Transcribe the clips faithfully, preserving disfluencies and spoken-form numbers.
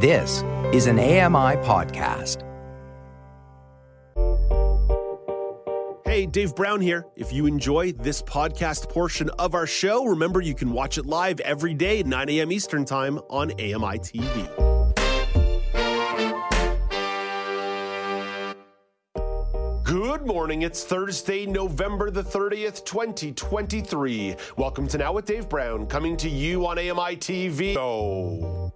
This is an A M I podcast. Hey, Dave Brown here. If you enjoy this podcast portion of our show, remember you can watch it live every day at nine a.m. Eastern Time on A M I T V. Good morning. It's Thursday, November the thirtieth, twenty twenty-three. Welcome to Now with Dave Brown, coming to you on A M I T V. Oh.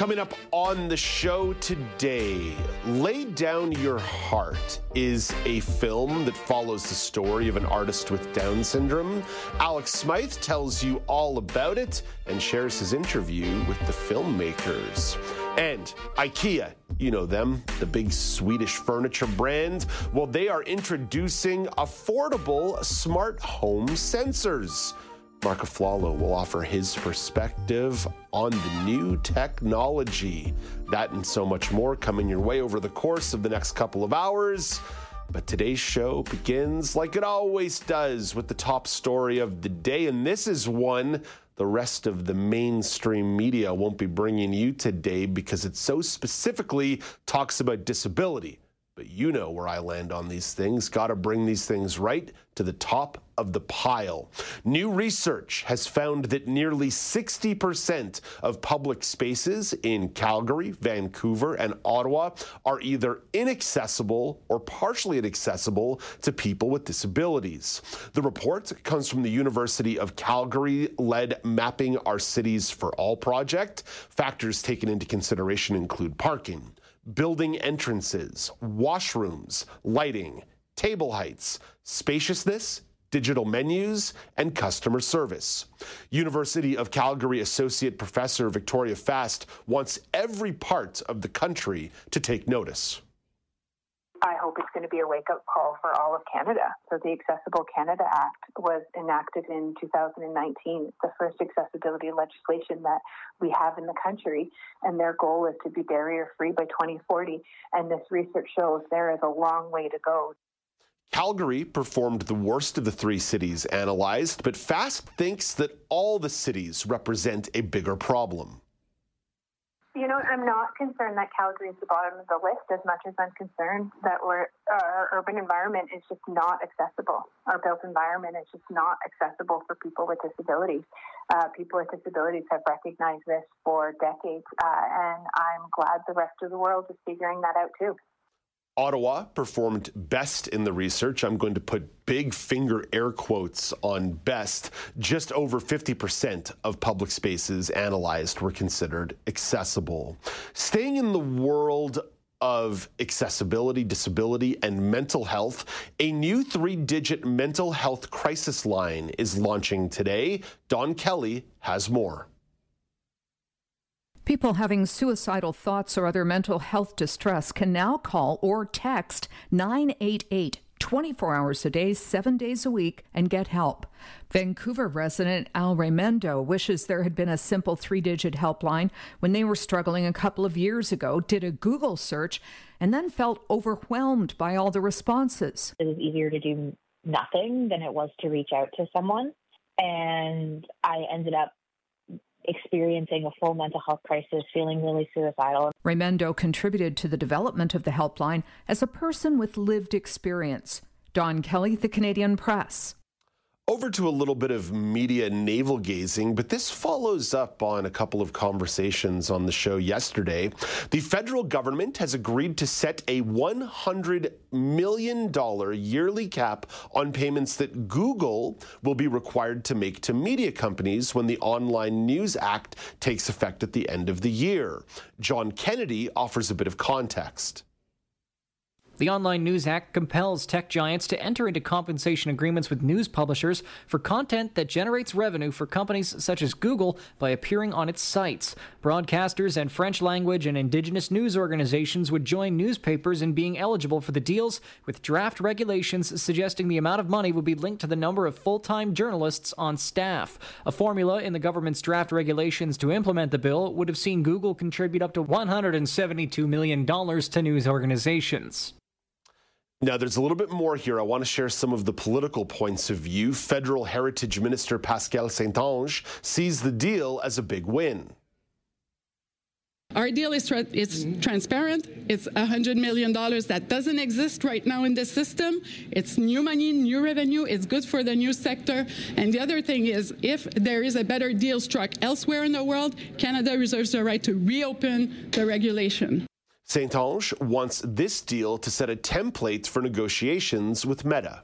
Coming up on the show today, Lay Down Your Heart is a film that follows the story of an artist with Down syndrome. Alex Smythe tells you all about it and shares his interview with the filmmakers. And IKEA, you know them, the big Swedish furniture brand. Well, they are introducing affordable smart home sensors. Marco Flalo will offer his perspective on the new technology. That and so much more coming your way over the course of the next couple of hours. But today's show begins, like it always does, with the top story of the day. And this is one the rest of the mainstream media won't be bringing you today because it so specifically talks about disability. But you know where I land on these things. Got to bring these things right to the top of the pile. New research has found that nearly sixty percent of public spaces in Calgary, Vancouver, and Ottawa are either inaccessible or partially inaccessible to people with disabilities. The report comes from the University of Calgary-led Mapping Our Cities for All project. Factors taken into consideration include parking, building entrances, washrooms, lighting, table heights, spaciousness, digital menus, and customer service. University of Calgary Associate Professor Victoria Fast wants every part of the country to take notice. I hope it's going to be a wake-up call for all of Canada. So the Accessible Canada Act was enacted in two thousand nineteen, the first accessibility legislation that we have in the country, and their goal is to be barrier-free by twenty forty, and this research shows there is a long way to go. Calgary performed the worst of the three cities analyzed, but Fast thinks that all the cities represent a bigger problem. You know, I'm not concerned that Calgary is the bottom of the list as much as I'm concerned that we're, our urban environment is just not accessible. Our built environment is just not accessible for people with disabilities. Uh, people with disabilities have recognized this for decades, uh, and I'm glad the rest of the world is figuring that out too. Ottawa performed best in the research. I'm going to put big finger air quotes on best. Just over fifty percent of public spaces analyzed were considered accessible. Staying in the world of accessibility, disability, and mental health, a new three-digit mental health crisis line is launching today. Don Kelly has more. People having suicidal thoughts or other mental health distress can now call or text nine eight eight twenty-four hours a day, seven days a week, and get help. Vancouver resident Al Raimondo wishes there had been a simple three-digit helpline when they were struggling a couple of years ago, did a Google search, and then felt overwhelmed by all the responses. It was easier to do nothing than it was to reach out to someone, and I ended up experiencing a full mental health crisis, feeling really suicidal. Raimondo contributed to the development of the helpline as a person with lived experience. Don Kelly, The Canadian Press. Over to a little bit of media navel-gazing, but this follows up on a couple of conversations on the show yesterday. The federal government has agreed to set a one hundred million dollars yearly cap on payments that Google will be required to make to media companies when the Online News Act takes effect at the end of the year. John Kennedy offers a bit of context. The Online News Act compels tech giants to enter into compensation agreements with news publishers for content that generates revenue for companies such as Google by appearing on its sites. Broadcasters and French-language and indigenous news organizations would join newspapers in being eligible for the deals, with draft regulations suggesting the amount of money would be linked to the number of full-time journalists on staff. A formula in the government's draft regulations to implement the bill would have seen Google contribute up to one hundred seventy-two million dollars to news organizations. Now, there's a little bit more here. I want to share some of the political points of view. Federal Heritage Minister Pascal Saint-Onge sees the deal as a big win. Our deal is tra- it's transparent. It's one hundred million dollars that doesn't exist right now in the system. It's new money, new revenue. It's good for the new sector. And the other thing is, if there is a better deal struck elsewhere in the world, Canada reserves the right to reopen the regulation. Saint-Onge wants this deal to set a template for negotiations with Meta.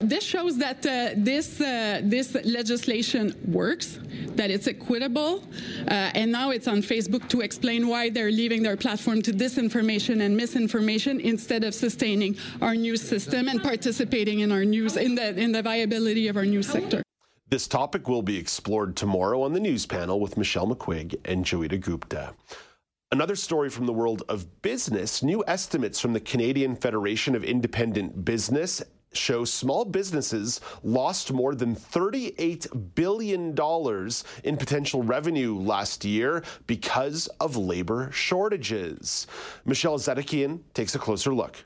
This shows that uh, this uh, this legislation works, that it's equitable, uh, and now it's on Facebook to explain why they're leaving their platform to disinformation and misinformation instead of sustaining our news system and participating in our news in the in the viability of our news sector. This topic will be explored tomorrow on the news panel with Michelle McQuigg and Joita Gupta. Another story from the world of business, new estimates from the Canadian Federation of Independent Business show small businesses lost more than thirty-eight billion dollars in potential revenue last year because of labor shortages. Michelle Zedekian takes a closer look.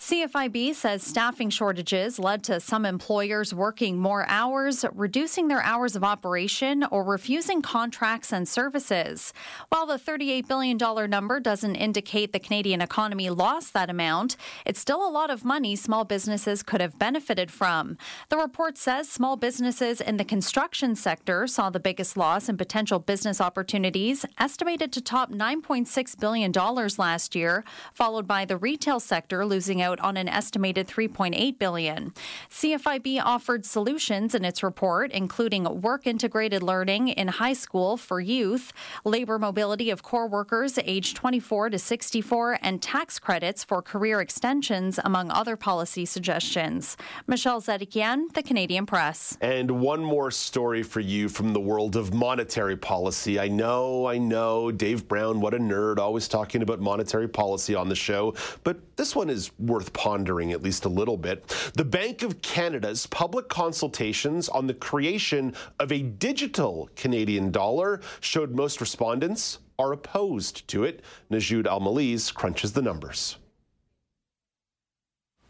C F I B says staffing shortages led to some employers working more hours, reducing their hours of operation, or refusing contracts and services. While the thirty-eight billion dollars number doesn't indicate the Canadian economy lost that amount, it's still a lot of money small businesses could have benefited from. The report says small businesses in the construction sector saw the biggest loss in potential business opportunities, estimated to top nine point six billion dollars last year, followed by the retail sector losing out on an estimated three point eight billion dollars. C F I B offered solutions in its report, including work-integrated learning in high school for youth, labor mobility of core workers aged twenty-four to sixty-four, and tax credits for career extensions, among other policy suggestions. Michelle Zedekian, The Canadian Press. And one more story for you from the world of monetary policy. I know, I know, Dave Brown, what a nerd, always talking about monetary policy on the show, but this one is worth pondering at least a little bit. The Bank of Canada's public consultations on the creation of a digital Canadian dollar showed most respondents are opposed to it. Najoud Al-Maliz crunches the numbers.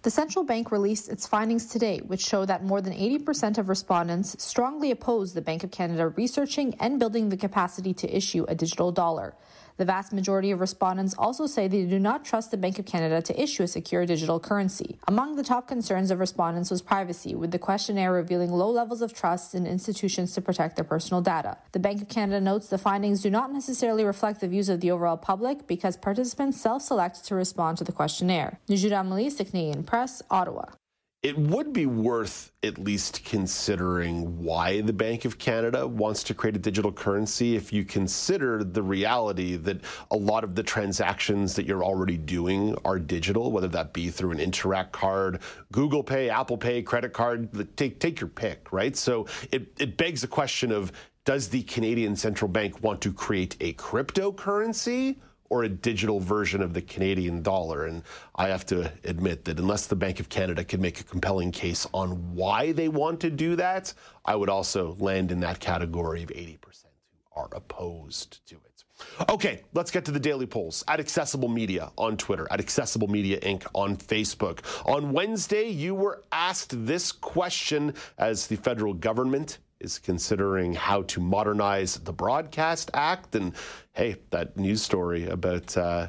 The central bank released its findings today, which show that more than eighty percent of respondents strongly oppose the Bank of Canada researching and building the capacity to issue a digital dollar. The vast majority of respondents also say they do not trust the Bank of Canada to issue a secure digital currency. Among the top concerns of respondents was privacy, with the questionnaire revealing low levels of trust in institutions to protect their personal data. The Bank of Canada notes the findings do not necessarily reflect the views of the overall public because participants self-select to respond to the questionnaire. Najoud Al-Maliz, The Canadian Press, Ottawa. It would be worth at least considering why the Bank of Canada wants to create a digital currency if you consider the reality that a lot of the transactions that you're already doing are digital, whether that be through an Interac card, Google Pay, Apple Pay, credit card, take take your pick, right? So it, it begs the question of, does the Canadian Central Bank want to create a cryptocurrency or a digital version of the Canadian dollar? And I have to admit that unless the Bank of Canada can make a compelling case on why they want to do that, I would also land in that category of eighty percent who are opposed to it. Okay, let's get to the daily polls. At Accessible Media on Twitter, at Accessible Media Incorporated on Facebook. On Wednesday, you were asked this question as the federal government is considering how to modernize the Broadcast Act. And hey, that news story about uh,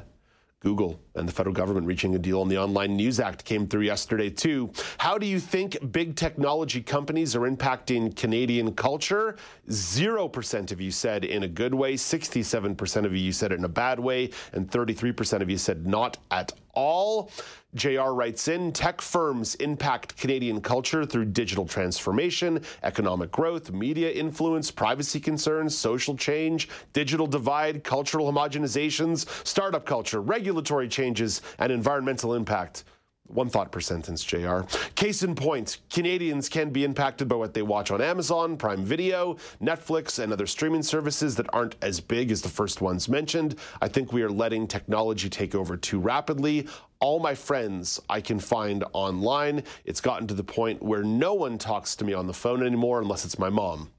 Google and the federal government reaching a deal on the Online News Act came through yesterday too. How do you think big technology companies are impacting Canadian culture? Zero percent of you said in a good way, sixty-seven percent of you said it in a bad way, and thirty-three percent of you said not at all. J R writes in, tech firms impact Canadian culture through digital transformation, economic growth, media influence, privacy concerns, social change, digital divide, cultural homogenizations, startup culture, regulatory changes, and environmental impact. One thought per sentence, J R. Case in point, Canadians can be impacted by what they watch on Amazon, Prime Video, Netflix, and other streaming services that aren't as big as the first ones mentioned. I think we are letting technology take over too rapidly. All my friends I can find online. It's gotten to the point where no one talks to me on the phone anymore unless it's my mom.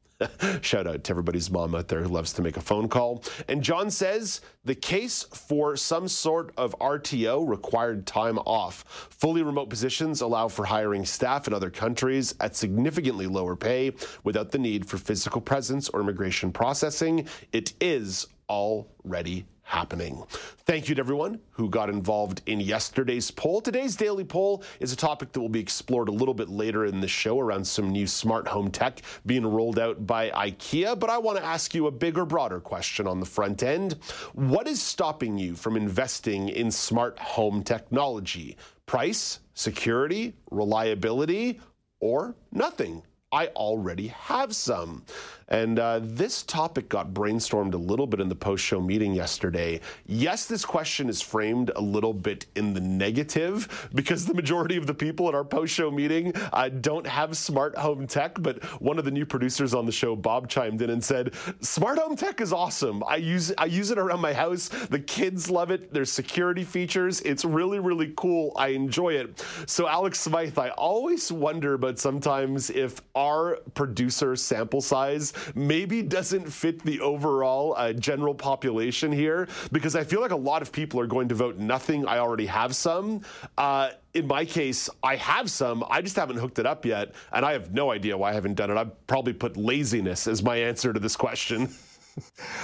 Shout out to everybody's mom out there who loves to make a phone call. And John says, the case for some sort of R T O, required time off. Fully remote positions allow for hiring staff in other countries at significantly lower pay without the need for physical presence or immigration processing. It is already happening. Thank you to everyone who got involved in yesterday's poll. Today's daily poll is a topic that will be explored a little bit later in the show around some new smart home tech being rolled out by IKEA, but I want to ask you a bigger, broader question on the front end. What is stopping you from investing in smart home technology? Price, security, reliability, or nothing? I already have some. And uh, this topic got brainstormed a little bit in the post-show meeting yesterday. Yes, this question is framed a little bit in the negative because the majority of the people at our post-show meeting uh, don't have smart home tech, but one of the new producers on the show, Bob, chimed in and said, smart home tech is awesome. I use, I use it around my house. The kids love it. There's security features. It's really, really cool. I enjoy it. So Alex Smythe, I always wonder about sometimes if our producer sample size maybe doesn't fit the overall uh, general population here, because I feel like a lot of people are going to vote nothing, I already have some. Uh, in my case, I have some, I just haven't hooked it up yet, and I have no idea why I haven't done it. I'd probably put laziness as my answer to this question.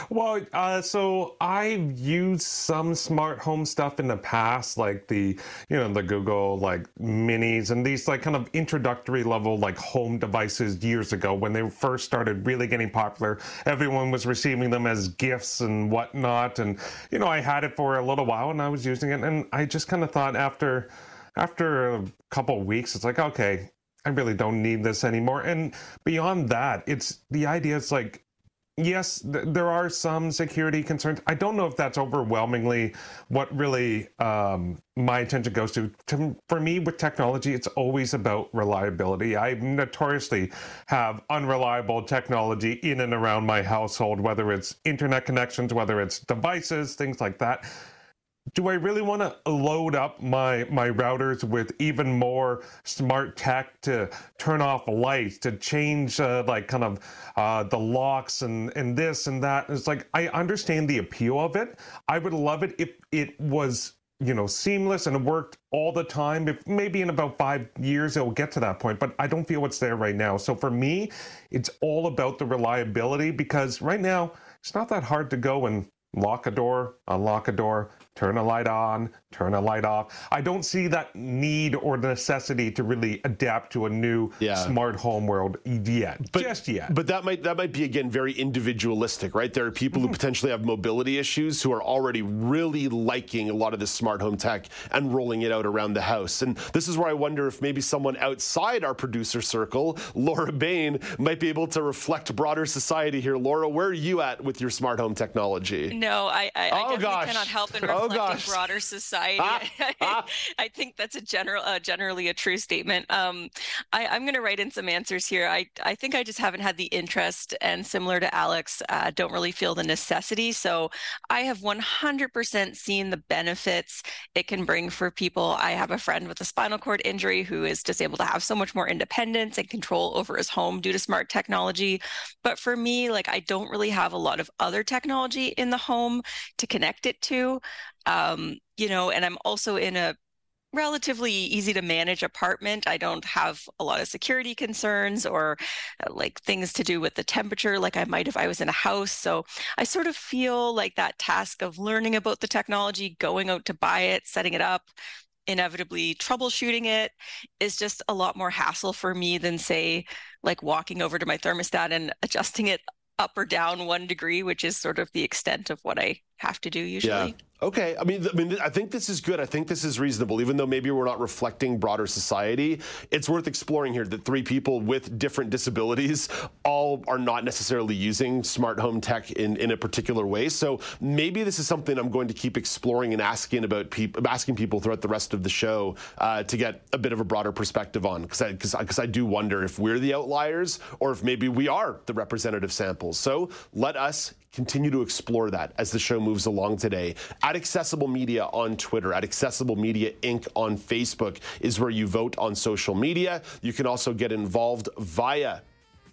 Well, uh, so I've used some smart home stuff in the past, like the, you know, the Google like minis and these like kind of introductory level like home devices years ago when they first started really getting popular. Everyone was receiving them as gifts and whatnot. And, you know, I had it for a little while and I was using it. And I just kind of thought after, after a couple of weeks, it's like, okay, I really don't need this anymore. And beyond that, it's the idea is like, yes, th- there are some security concerns. I don't know if that's overwhelmingly what really um, my attention goes to. to. For me, with technology, it's always about reliability. I notoriously have unreliable technology in and around my household, whether it's internet connections, whether it's devices, things like that. Do I really want to load up my, my routers with even more smart tech to turn off lights, to change uh, like kind of uh, the locks and, and this and that? It's like, I understand the appeal of it. I would love it if it was, you know, seamless and worked all the time. If maybe in about five years, it will get to that point, but I don't feel it's there right now. So for me, it's all about the reliability, because right now it's not that hard to go and lock a door, unlock a door, turn a light on, turn a light off. I don't see that need or necessity to really adapt to a new yeah. smart home world yet, but, just yet. But that might that might be, again, very individualistic, right? There are people mm-hmm. who potentially have mobility issues who are already really liking a lot of this smart home tech and rolling it out around the house. And this is where I wonder if maybe someone outside our producer circle, Laura Bain, might be able to reflect broader society here. Laura, where are you at with your smart home technology? No, I, I, I oh, definitely gosh. cannot help and reflect. Oh, Like a broader society. Ah, ah. I think that's a general, uh, generally a true statement. Um, I, I'm going to write in some answers here. I, I think I just haven't had the interest, and similar to Alex, uh, don't really feel the necessity. So I have one hundred percent seen the benefits it can bring for people. I have a friend with a spinal cord injury who is just able to have so much more independence and control over his home due to smart technology. But for me, like, I don't really have a lot of other technology in the home to connect it to. Um, you know, and I'm also in a relatively easy to manage apartment. I don't have a lot of security concerns or uh, like things to do with the temperature, like I might if I was in a house. So I sort of feel like that task of learning about the technology, going out to buy it, setting it up, inevitably troubleshooting it is just a lot more hassle for me than, say, like walking over to my thermostat and adjusting it up or down one degree, which is sort of the extent of what I have to do usually. Yeah. Okay. I mean, I mean, I think this is good. I think this is reasonable, even though maybe we're not reflecting broader society. It's worth exploring here that three people with different disabilities all are not necessarily using smart home tech in, in a particular way. So maybe this is something I'm going to keep exploring and asking about people, asking people throughout the rest of the show uh, to get a bit of a broader perspective on, because I, because I, because I do wonder if we're the outliers or if maybe we are the representative samples. So let us continue to explore that as the show moves along today. At Accessible Media on Twitter, at Accessible Media Incorporated on Facebook is where you vote on social media. You can also get involved via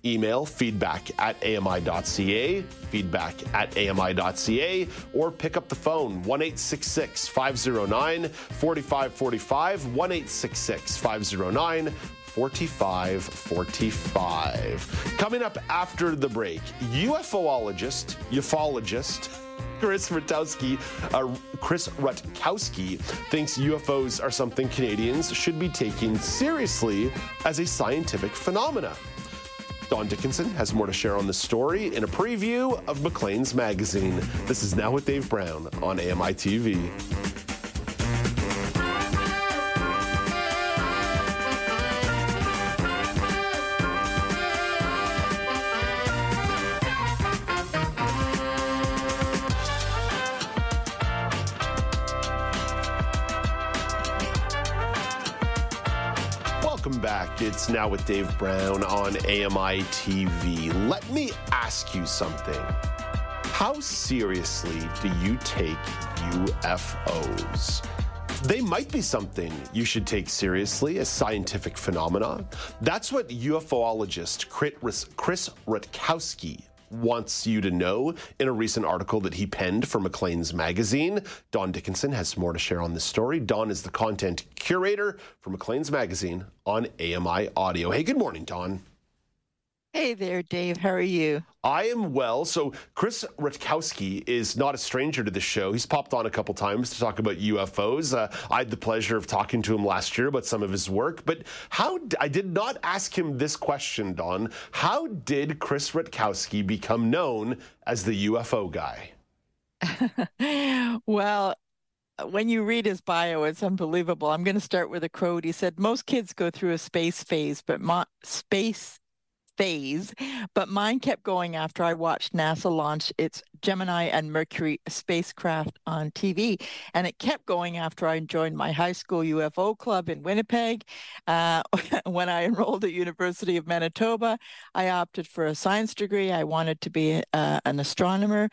Email feedback at A M I dot C A, feedback at A M I dot C A, or pick up the phone one eight six six, five oh nine, four five four five, one eight six six, five oh nine, four five four five. Coming up after the break, UFOologist, ufologist, Chris Rutkowski, uh, Chris Rutkowski thinks U F Os are something Canadians should be taking seriously as a scientific phenomena. Don Dickinson has more to share on this story in a preview of Maclean's magazine. This is Now with Dave Brown on A M I T V. It's Now with Dave Brown on A M I T V. Let me ask you something. How seriously do you take U F Os? They might be something you should take seriously as scientific phenomena. That's what UFOologist Chris Rutkowski wants you to know in a recent article that he penned for Maclean's magazine. Don Dickinson has more to share on this story. Don is the content curator for Maclean's magazine on A M I Audio. Hey, good morning, Don. Hey there, Dave. How are you? I am well. So Chris Rutkowski is not a stranger to the show. He's popped on a couple times to talk about U F Os. Uh, I had the pleasure of talking to him last year about some of his work. But how d- I did not ask him this question, Don. How did Chris Rutkowski become known as the U F O guy? Well, when you read his bio, it's unbelievable. I'm going to start with a quote. He said, "Most kids go through a space phase, but my space phase, but mine kept going after I watched NASA launch its Gemini and Mercury spacecraft on T V. And it kept going after I joined my high school U F O club in Winnipeg. Uh, when I enrolled at University of Manitoba, I opted for a science degree. I wanted to be uh, an astronomer,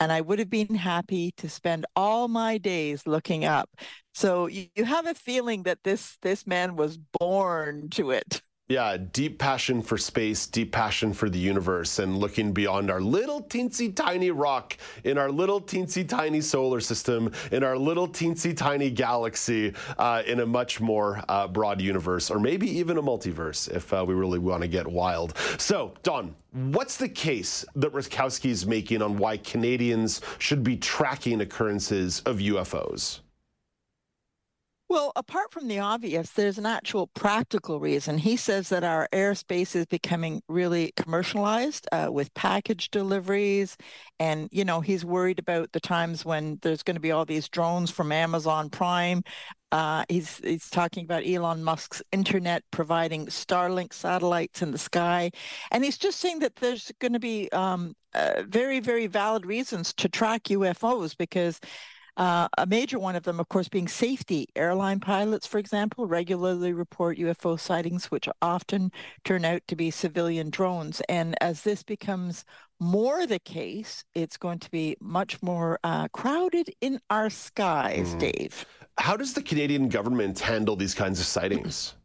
and I would have been happy to spend all my days looking up." So you, you have a feeling that this this man was born to it. Yeah, deep passion for space, deep passion for the universe, and looking beyond our little teensy tiny rock in our little teensy tiny solar system, in our little teensy tiny galaxy, uh, in a much more uh, broad universe, or maybe even a multiverse if uh, we really want to get wild. So, Don, what's the case that Rutkowski is making on why Canadians should be tracking occurrences of U F Os? Well, apart from the obvious, there's an actual practical reason. He says that our airspace is becoming really commercialized uh, with package deliveries. And, you know, he's worried about the times when there's going to be all these drones from Amazon Prime. Uh, he's he's talking about Elon Musk's internet providing Starlink satellites in the sky. And he's just saying that there's going to be um, uh, very, very valid reasons to track U F Os because Uh, a major one of them, of course, being safety. Airline pilots, for example, regularly report U F O sightings, which often turn out to be civilian drones. And as this becomes more the case, it's going to be much more uh, crowded in our skies, mm. Dave. How does the Canadian government handle these kinds of sightings?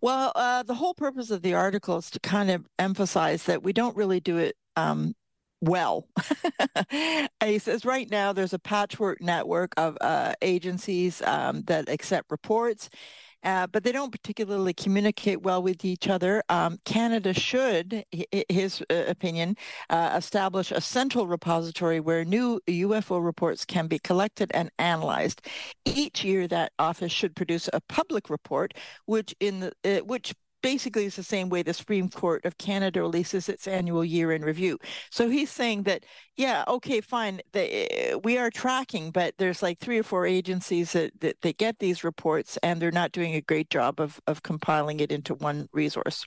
Well, uh, the whole purpose of the article is to kind of emphasize that we don't really do it um well. He says right now there's a patchwork network of uh, agencies um, that accept reports, uh, but they don't particularly communicate well with each other. Um, Canada should, in his opinion, uh, establish a central repository where new U F O reports can be collected and analyzed. Each year that office should produce a public report, which in the, uh, which basically it's the same way the Supreme Court of Canada releases its annual year in review. So he's saying that, yeah, okay, fine, they, we are tracking, but there's like three or four agencies that, that, that get these reports, and they're not doing a great job of, of compiling it into one resource.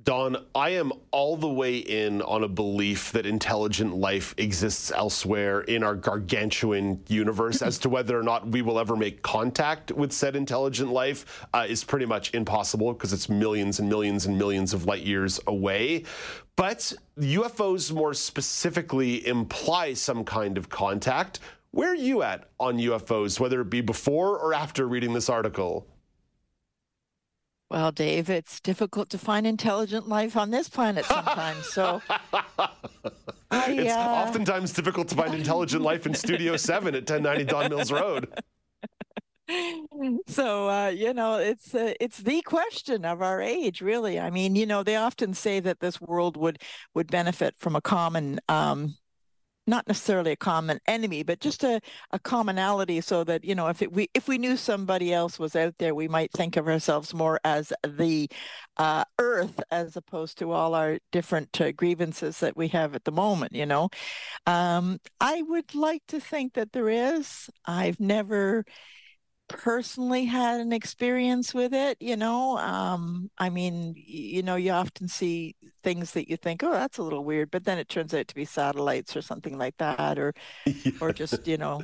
Don, I am all the way in on a belief that intelligent life exists elsewhere in our gargantuan universe. As to whether or not we will ever make contact with said intelligent life uh, is pretty much impossible because it's millions and millions and millions of light years away. But U F Os more specifically imply some kind of contact. Where are you at on U F Os, whether it be before or after reading this article? Well, Dave, it's difficult to find intelligent life on this planet sometimes. So I, it's uh... oftentimes difficult to find intelligent life in Studio seven at ten ninety Don Mills Road. So, uh, you know, it's uh, it's the question of our age, really. I mean, you know, they often say that this world would would benefit from a common, um, not necessarily a common enemy, but just a, a commonality, so that, you know, if it, we if we knew somebody else was out there, we might think of ourselves more as the uh, earth, as opposed to all our different uh, grievances that we have at the moment, you know. Um, I would like to think that there is. I've never... personally had an experience with it, you know. Um, I mean, you know, you often see things that you think, oh, that's a little weird, but then it turns out to be satellites or something like that, or, yeah. or just, you know.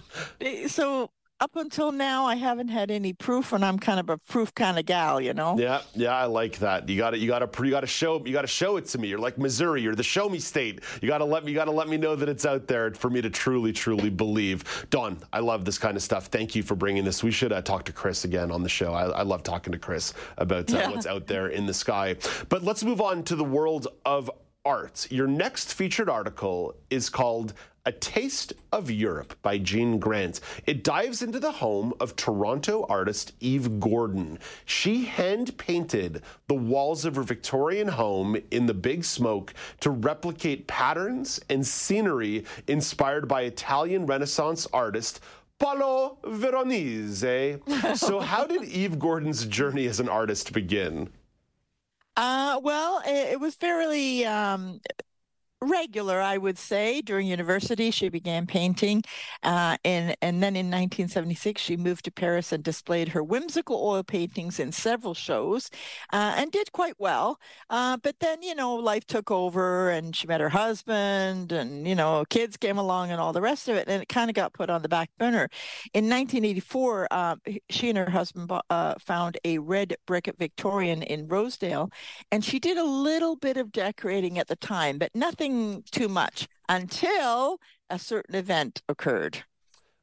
So up until now, I haven't had any proof, and I'm kind of a proof kind of gal, you know. Yeah, yeah, I like that. You got it. You got to, you got to show, you got to show it to me. You're like Missouri. You're the show me state. You got to let me, you got to let me know that it's out there for me to truly, truly believe. Don, I love this kind of stuff. Thank you for bringing this. We should uh, talk to Chris again on the show. I, I love talking to Chris about uh, yeah. what's out there in the sky. But let's move on to the world of art. Your next featured article is called A Taste of Europe by Jean Grant. It dives into the home of Toronto artist Eve Gordon. She hand-painted the walls of her Victorian home in the Big Smoke to replicate patterns and scenery inspired by Italian Renaissance artist Paolo Veronese. So how did Eve Gordon's journey as an artist begin? Uh, well, it, it was fairly... Um... regular, I would say. During university, she began painting, uh, and, and then in nineteen seventy-six, she moved to Paris and displayed her whimsical oil paintings in several shows, uh, and did quite well. Uh, but then, you know, life took over, and she met her husband, and, you know, kids came along and all the rest of it, and it kind of got put on the back burner. In nineteen eighty-four, uh, she and her husband uh, found a red brick Victorian in Rosedale, and she did a little bit of decorating at the time, but nothing too much, until a certain event occurred.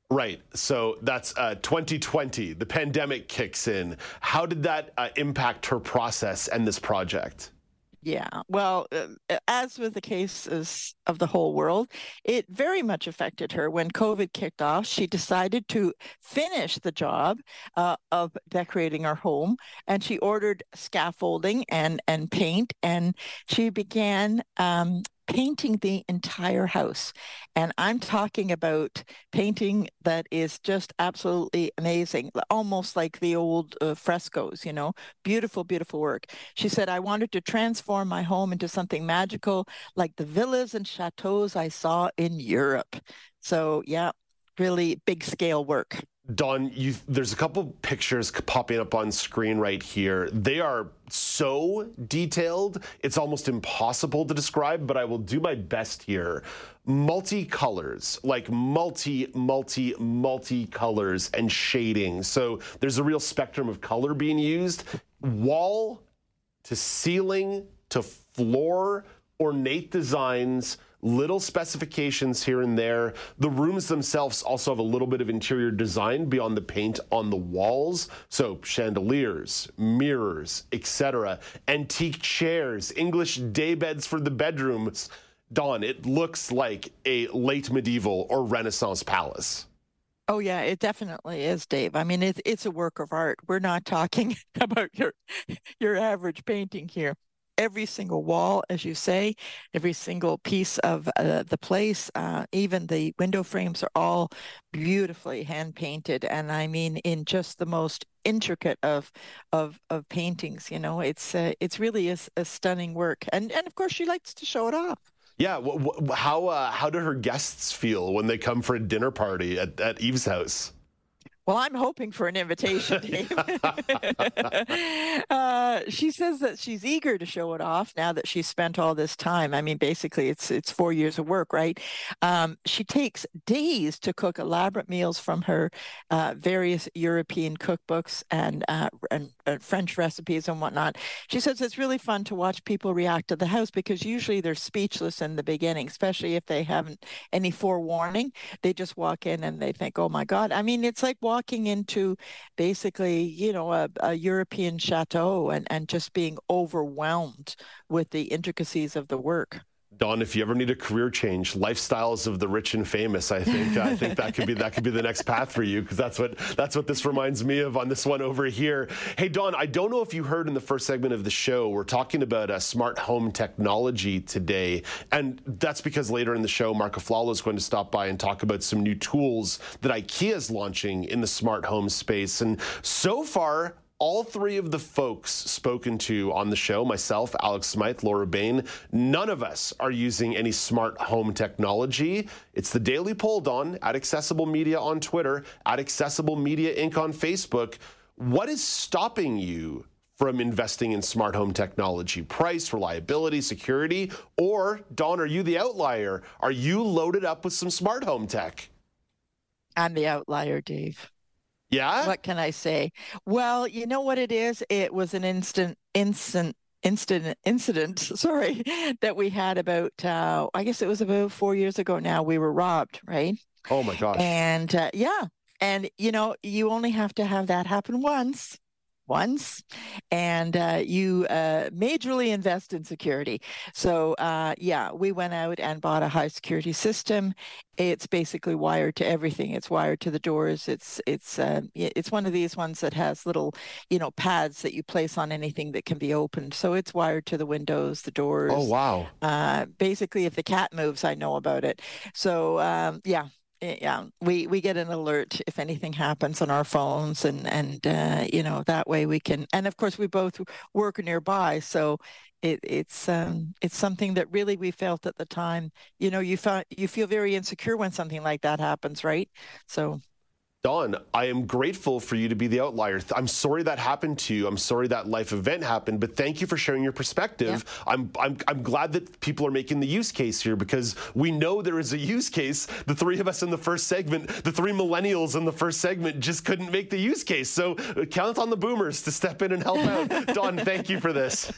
Right. So that's uh, twenty twenty. The pandemic kicks in. How did that uh, impact her process and this project? Yeah, well, as with the cases of the whole world, it very much affected her. When COVID kicked off, she decided to finish the job uh, of decorating her home, and she ordered scaffolding and, and paint, and she began um, painting the entire house. And I'm talking about painting that is just absolutely amazing, almost like the old uh, frescoes, you know, beautiful, beautiful work. She said, I wanted to transform my home into something magical, like the villas and chateaus I saw in Europe. So yeah, really big scale work. Don, you, there's a couple pictures popping up on screen right here. They are so detailed, it's almost impossible to describe, but I will do my best here. Multicolors, like multi, multi, multi colors and shading. So there's a real spectrum of color being used. Wall to ceiling to floor, ornate designs, little specifications here and there. The rooms themselves also have a little bit of interior design beyond the paint on the walls. So chandeliers, mirrors, et cetera. Antique chairs, English day beds for the bedrooms. Don, it looks like a late medieval or Renaissance palace. Oh, yeah, it definitely is, Dave. I mean, it's, it's a work of art. We're not talking about your, your average painting here. Every single wall, as you say, every single piece of uh, the place, uh, even the window frames are all beautifully hand painted. And I mean, in just the most intricate of of, of paintings, you know, it's uh, it's really a, a stunning work. And and of course, she likes to show it off. Yeah. Wh- wh- how uh, how do her guests feel when they come for a dinner party at, at Eve's house? Well, I'm hoping for an invitation, Dave. uh, she says that she's eager to show it off now that she's spent all this time. I mean, basically, it's it's four years of work, right? Um, she takes days to cook elaborate meals from her uh, various European cookbooks and, uh, and uh, French recipes and whatnot. She says it's really fun to watch people react to the house, because usually they're speechless in the beginning, especially if they haven't any forewarning. They just walk in and they think, oh, my God. I mean, it's like walking walking into basically, you know, a, a European chateau and, and just being overwhelmed with the intricacies of the work. Don, if you ever need a career change, lifestyles of the rich and famous, I think I think that could be that could be the next path for you, because that's what that's what this reminds me of on this one over here. Hey, Don, I don't know if you heard in the first segment of the show, we're talking about uh, smart home technology today, and that's because later in the show, Marco Flalo is going to stop by and talk about some new tools that IKEA is launching in the smart home space, and so far, all three of the folks spoken to on the show, myself, Alex Smythe, Laura Bain, none of us are using any smart home technology. It's the Daily Poll, Don, at Accessible Media on Twitter, at Accessible Media Incorporated on Facebook. What is stopping you from investing in smart home technology? Price, reliability, security? Or, Don, are you the outlier? Are you loaded up with some smart home tech? I'm the outlier, Dave. Yeah. What can I say? Well, you know what it is? It was an instant, instant, instant incident, sorry, that we had about, uh, I guess it was about four years ago now. We were robbed, right? Oh my gosh. And uh, yeah. And, you know, you only have to have that happen once. once and uh, you uh, majorly invest in security. So uh, yeah, we went out and bought a high security system. It's basically wired to everything. It's wired to the doors. It's it's uh, it's one of these ones that has little, you know, pads that you place on anything that can be opened. So it's wired to the windows, the doors. Oh, wow. Uh, basically, if the cat moves, I know about it. So um, yeah. Yeah, we, we get an alert if anything happens on our phones, and, and uh, you know, that way we can. And of course, we both work nearby. So it, it's um, it's something that really we felt at the time. You know, you, found, you feel very insecure when something like that happens, right? So. Don, I am grateful for you to be the outlier. I'm sorry that happened to you. I'm sorry that life event happened, but thank you for sharing your perspective. Yeah. I'm, I'm I'm glad that people are making the use case here, because we know there is a use case. The three of us in the first segment, the three millennials in the first segment just couldn't make the use case. So count on the boomers to step in and help out. Don, thank you for this.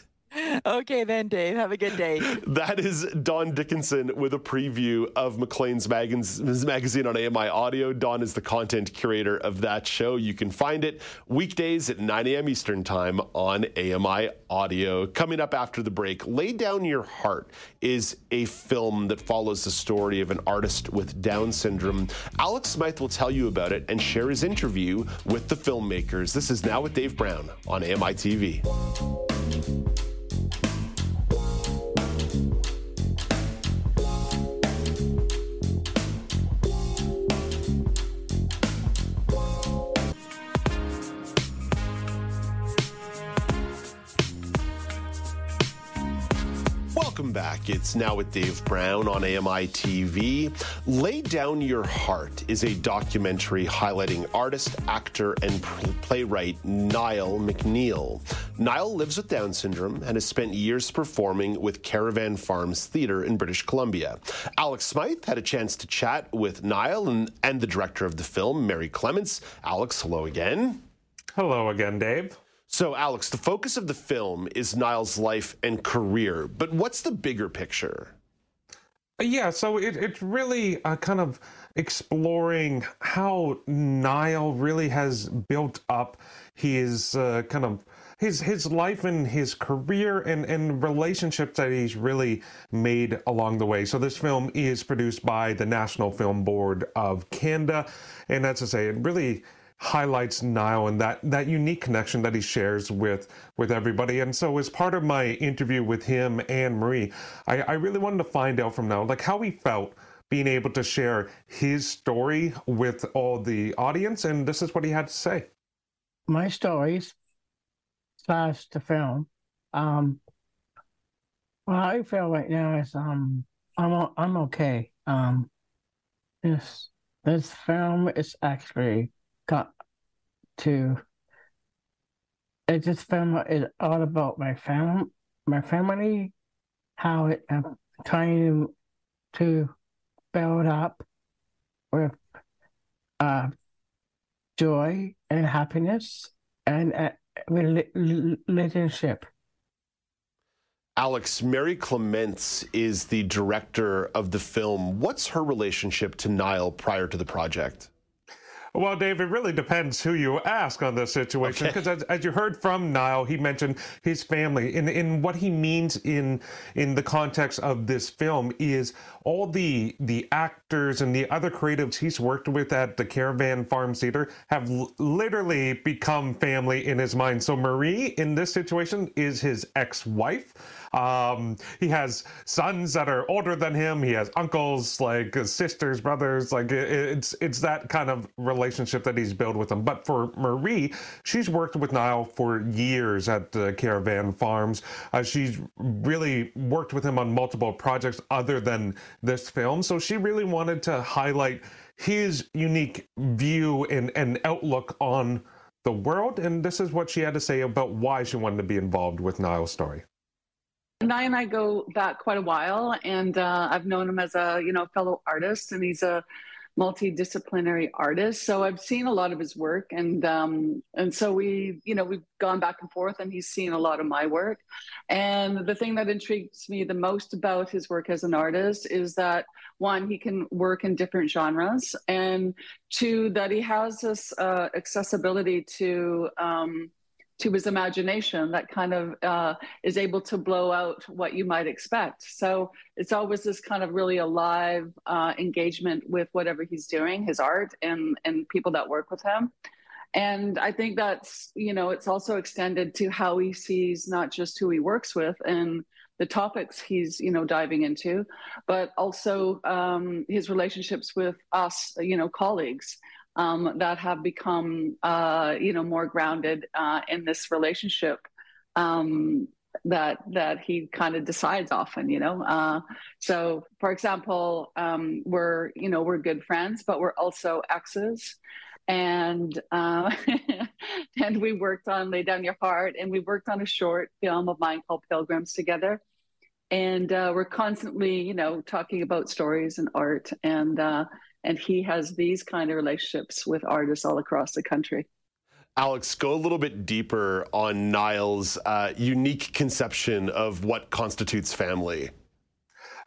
Okay then, Dave. Have a good day. That is Don Dickinson with a preview of Maclean's magazine on A M I Audio. Don is the content curator of that show. You can find it weekdays at nine a.m. Eastern Time on A M I Audio. Coming up after the break, Lay Down Your Heart is a film that follows the story of an artist with Down syndrome. Alex Smythe will tell you about it and share his interview with the filmmakers. This is Now with Dave Brown on A M I T V. Back. It's Now with Dave Brown on A M I T V. Lay Down Your Heart is a documentary highlighting artist, actor, and playwright Niall McNeil. Niall lives with Down syndrome and has spent years performing with Caravan Farm Theater in British Columbia. Alex Smythe had a chance to chat with Niall and, and the director of the film, Mary Clements. Alex, hello again. Hello again, Dave. So, Alex, the focus of the film is Niall's life and career, but what's the bigger picture? Yeah, so it, it's really uh, kind of exploring how Niall really has built up his uh, kind of his his life and his career and, and relationships that he's really made along the way. So this film is produced by the National Film Board of Canada, and that's to say it really highlights Niall and that that unique connection that he shares with with everybody. And so as part of my interview with him and Marie, I, I really wanted to find out from Niall, like how he felt being able to share his story with all the audience. And this is what he had to say. My stories slash the film. Um, well, how I feel right now is um, I'm I'm okay. Um, this this film is actually got to it just found out it's all about my fam my family, how it, I'm trying to, to build up with uh, joy and happiness and uh, relationship. Alex, Mary Clements is the director of the film. What's her relationship to Niall prior to the project? Well, Dave, it really depends who you ask on this situation, because okay. as, as you heard from Niall, he mentioned his family. And, and what he means in in the context of this film is all the the actors and the other creatives he's worked with at the Caravan Farm Theater have l- literally become family in his mind. So Marie, in this situation, is his ex-wife. Um, he has sons that are older than him. He has uncles, like sisters, brothers. Like it, it's it's that kind of relationship that he's built with them. But for Marie, she's worked with Niall for years at the Caravan Farms. Uh, she's really worked with him on multiple projects other than this film. So she really wanted to highlight his unique view and, and outlook on the world. And this is what she had to say about why she wanted to be involved with Niall's story. Niall and I go back quite a while, and uh, I've known him as a, you know, fellow artist, and he's a multidisciplinary artist. So I've seen a lot of his work, and um, and so we, you know, we've gone back and forth, and he's seen a lot of my work. And the thing that intrigues me the most about his work as an artist is that, one, he can work in different genres, and two, that he has this uh, accessibility to... Um, to his imagination that kind of uh, is able to blow out what you might expect. So it's always this kind of really alive uh, engagement with whatever he's doing, his art and, and people that work with him. And I think that's, you know, it's also extended to how he sees not just who he works with and the topics he's, you know, diving into, but also um, his relationships with us, you know, colleagues. Um, that have become, uh, you know, more grounded uh, in this relationship um, that that he kind of decides often, you know. Uh, so, for example, um, we're, you know, we're good friends, but we're also exes. And uh, and we worked on Lay Down Your Heart, and we worked on a short film of mine called Pilgrims together. And uh, we're constantly, you know, talking about stories and art and, uh, And he has these kind of relationships with artists all across the country. Alex, go a little bit deeper on Niall's uh, unique conception of what constitutes family.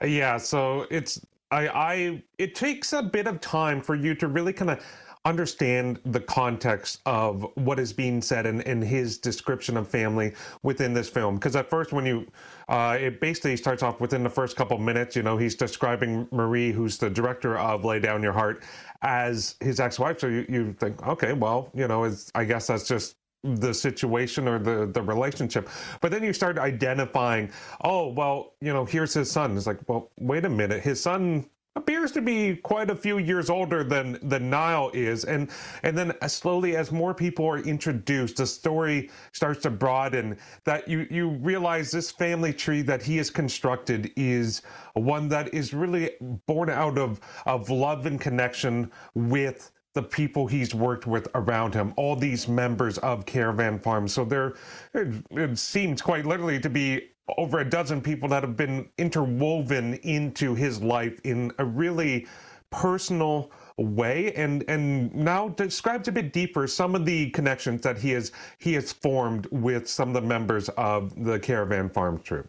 Yeah, so it's I, I it takes a bit of time for you to really kind of understand the context of what is being said in, in his description of family within this film. Because at first, when you, uh, it basically starts off within the first couple minutes, you know, he's describing Marie, who's the director of Lay Down Your Heart, as his ex-wife. So you, you think, okay, well, you know, it's, I guess that's just the situation or the, the relationship. But then you start identifying, oh, well, you know, here's his son. It's like, well, wait a minute, his son appears to be quite a few years older than, than Niall is. And and then slowly, as more people are introduced, the story starts to broaden, that you, you realize this family tree that he has constructed is one that is really born out of, of love and connection with the people he's worked with around him, all these members of Caravan Farm. So there, it, it seems quite literally to be over a dozen people that have been interwoven into his life in a really personal way. And and now describes a bit deeper some of the connections that he has he has formed with some of the members of the Caravan Farm troupe.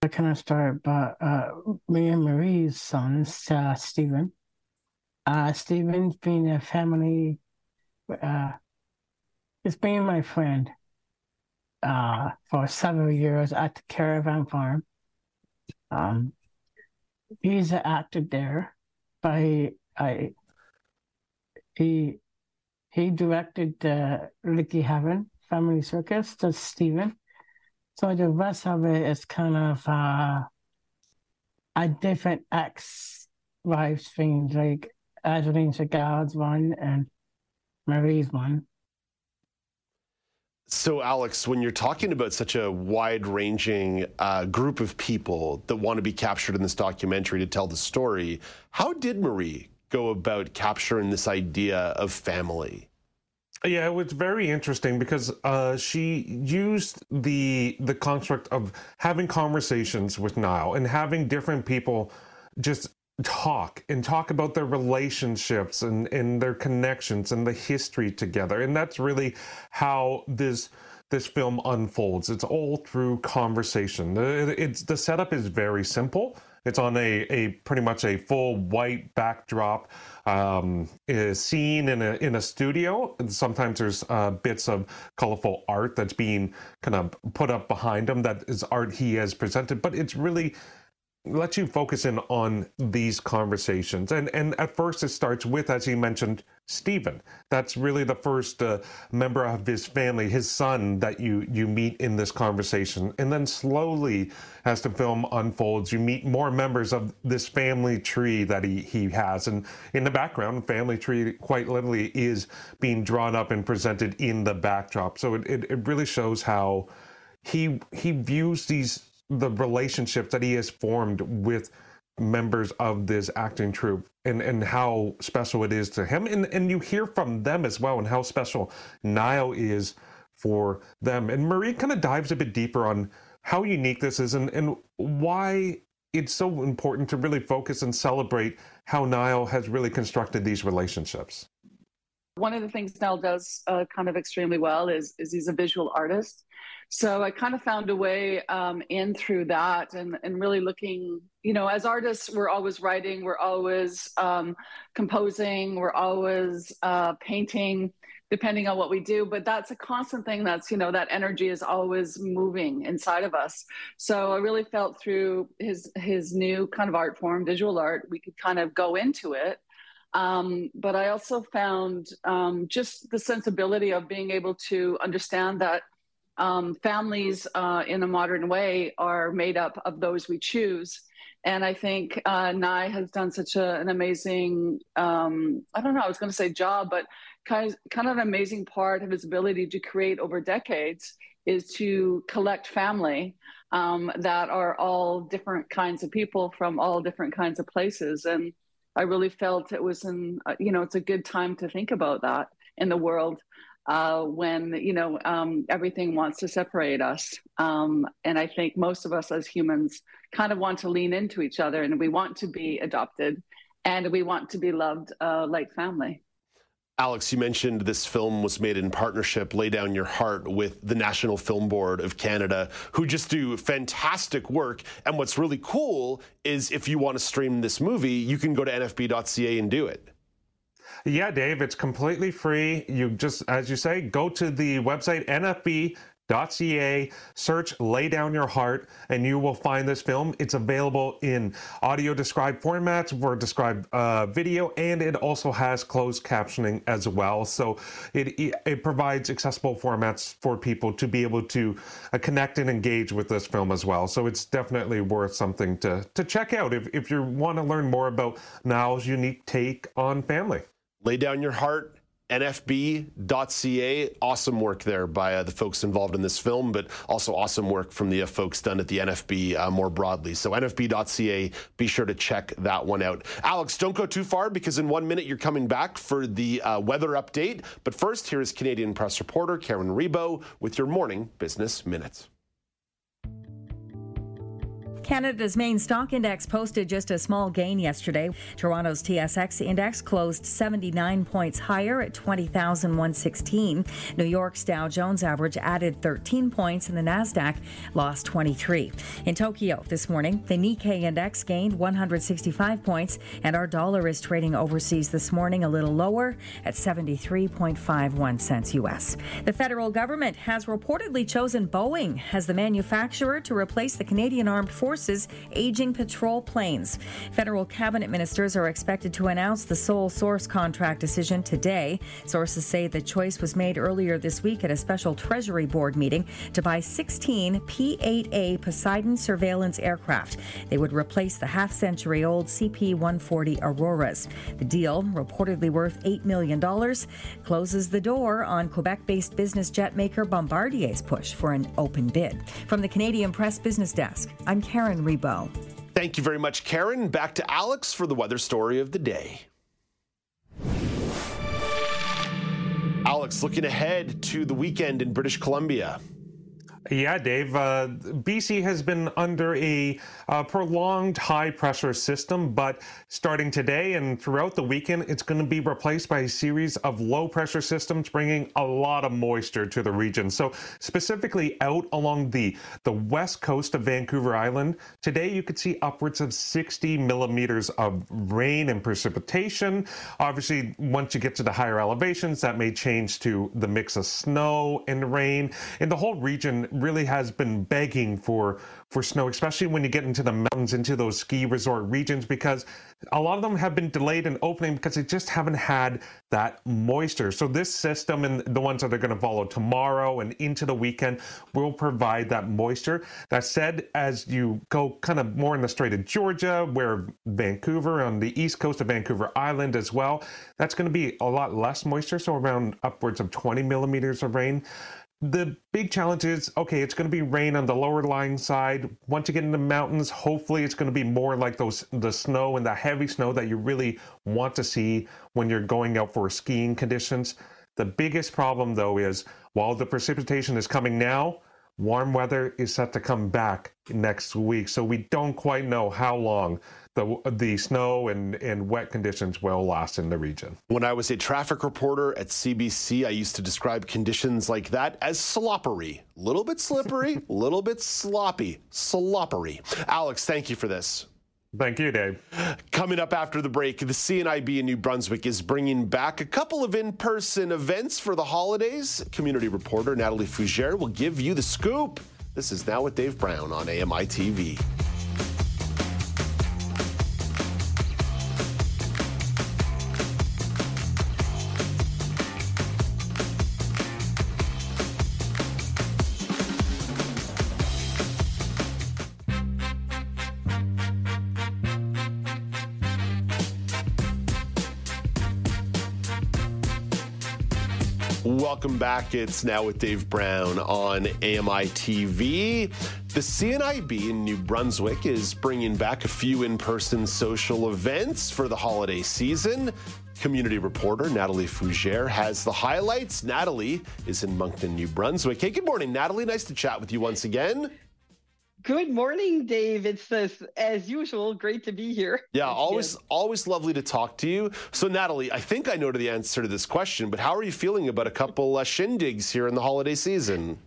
I kind of start by uh, me and Marie's son, uh, Stephen. Uh, Stephen's been a family, uh, it's been my friend Uh, for several years at the Caravan Farm. Um, he's an actor there, but he, I, he, he directed the Licky Heaven Family Circus, that's Stephen. So the rest of it is kind of uh, a different ex-wife thing, like Adeline Chagall's one and Marie's one. So, Alex, when you're talking about such a wide-ranging uh, group of people that want to be captured in this documentary to tell the story, how did Marie go about capturing this idea of family? Yeah, it was very interesting because uh, she used the the construct of having conversations with Niall and having different people just talk and talk about their relationships and, and their connections and the history together. And that's really how this this film unfolds. It's all through conversation. It's, the setup is very simple. It's on a, a pretty much a full white backdrop, um, scene in a in a studio. And sometimes there's uh, bits of colorful art that's being kind of put up behind him. That is art he has presented, but it's really lets you focus in on these conversations. And and at first it starts with, as he mentioned, Stephen. That's really the first uh, member of his family, his son, that you you meet in this conversation. And then slowly, as the film unfolds, you meet more members of this family tree that he, he has. And in the background, family tree quite literally is being drawn up and presented in the backdrop. So it, it, it really shows how he he views these the relationships that he has formed with members of this acting troupe, and, and how special it is to him. And, and you hear from them as well, and how special Niall is for them. And Marie kind of dives a bit deeper on how unique this is, and, and why it's so important to really focus and celebrate how Niall has really constructed these relationships. One of the things Niall does uh, kind of extremely well is, is he's a visual artist. So I kind of found a way um, in through that, and, and really looking, you know, as artists, we're always writing, we're always um, composing, we're always uh, painting, depending on what we do. But that's a constant thing. That's, you know, that energy is always moving inside of us. So I really felt through his, his new kind of art form, visual art, we could kind of go into it. Um, but I also found um, just the sensibility of being able to understand that Um, families uh, in a modern way are made up of those we choose. And I think uh, Nye has done such a, an amazing, um, I don't know, I was going to say job, but kind of, kind of an amazing part of his ability to create over decades is to collect family um, that are all different kinds of people from all different kinds of places. And I really felt it was, an, you know, it's a good time to think about that in the world. Uh, when, you know, um, everything wants to separate us. Um, and I think most of us as humans kind of want to lean into each other, and we want to be adopted, and we want to be loved uh, like family. Alex, you mentioned this film was made in partnership, Lay Down Your Heart, with the National Film Board of Canada, who just do fantastic work. And what's really cool is if you want to stream this movie, you can go to N F B dot C A and do it. Yeah, Dave, it's completely free. You just, as you say, go to the website N F B dot C A, search Lay Down Your Heart, and you will find this film. It's available in audio described formats for described uh, video, and it also has closed captioning as well. So it, it it provides accessible formats for people to be able to uh, connect and engage with this film as well. So it's definitely worth something to, to check out if, if you want to learn more about Niall's unique take on family. Lay Down Your Heart, N F B dot C A. Awesome work there by uh, the folks involved in this film, but also awesome work from the uh, folks done at the N F B uh, more broadly. So N F B dot C A, be sure to check that one out. Alex, don't go too far, because in one minute you're coming back for the uh, weather update. But first, here is Canadian Press reporter Karen Rebo with your Morning Business Minute. Canada's main stock index posted just a small gain yesterday. Toronto's T S X index closed seventy-nine points higher at twenty thousand one hundred sixteen. New York's Dow Jones average added thirteen points, and the Nasdaq lost twenty-three. In Tokyo this morning, the Nikkei index gained one hundred sixty-five points, and our dollar is trading overseas this morning a little lower at seventy-three fifty-one cents U S. The federal government has reportedly chosen Boeing as the manufacturer to replace the Canadian Armed Forces aging patrol planes. Federal cabinet ministers are expected to announce the sole source contract decision today. Sources say the choice was made earlier this week at a special Treasury Board meeting to buy sixteen P eight A Poseidon surveillance aircraft. They would replace the half-century-old C P one forty Auroras. The deal, reportedly worth eight million dollars, closes the door on Quebec-based business jet maker Bombardier's push for an open bid. From the Canadian Press Business Desk, I'm Karen Karen Rebo. Thank you very much, Karen. Back to Alex for the weather story of the day. Alex, looking ahead to the weekend in British Columbia. Yeah, Dave, uh, B C has been under a uh, prolonged high-pressure system, but starting today and throughout the weekend, it's going to be replaced by a series of low-pressure systems bringing a lot of moisture to the region. So specifically out along the, the west coast of Vancouver Island, today you could see upwards of sixty millimeters of rain and precipitation. Obviously, once you get to the higher elevations, that may change to the mix of snow and rain, and the whole region really has been begging for for snow, especially when you get into the mountains, into those ski resort regions, because a lot of them have been delayed in opening because they just haven't had that moisture. So this system and the ones that are going to follow tomorrow and into the weekend will provide that moisture. That said, as you go kind of more in the Strait of Georgia, where Vancouver, on the east coast of Vancouver Island as well, that's going to be a lot less moisture, so around upwards of twenty millimeters of rain. The big challenge is, okay, it's going to be rain on the lower lying side. Once you get in the mountains, hopefully it's going to be more like those the snow and the heavy snow that you really want to see when you're going out for skiing conditions. The biggest problem, though, is while the precipitation is coming now, warm weather is set to come back next week. So we don't quite know how long the the snow and, and wet conditions will last in the region. When I was a traffic reporter at C B C, I used to describe conditions like that as sloppery. A little bit slippery, a little bit sloppy. Sloppery. Alex, thank you for this. Thank you, Dave. Coming up after the break, the C N I B in New Brunswick is bringing back a couple of in-person events for the holidays. Community reporter Natalie Fougere will give you the scoop. This is Now with Dave Brown on A M I T V. Welcome back. It's Now with Dave Brown on A M I T V. The C N I B in New Brunswick is bringing back a few in-person social events for the holiday season. Community reporter Natalie Fougere has the highlights. Natalie is in Moncton, New Brunswick. Hey, good morning, Natalie. Nice to chat with you once again. Good morning, Dave. It's this, as usual, great to be here. Yeah, always yes. always lovely to talk to you. So, Natalie, I think I know the answer to this question, but how are you feeling about a couple uh, shindigs here in the holiday season?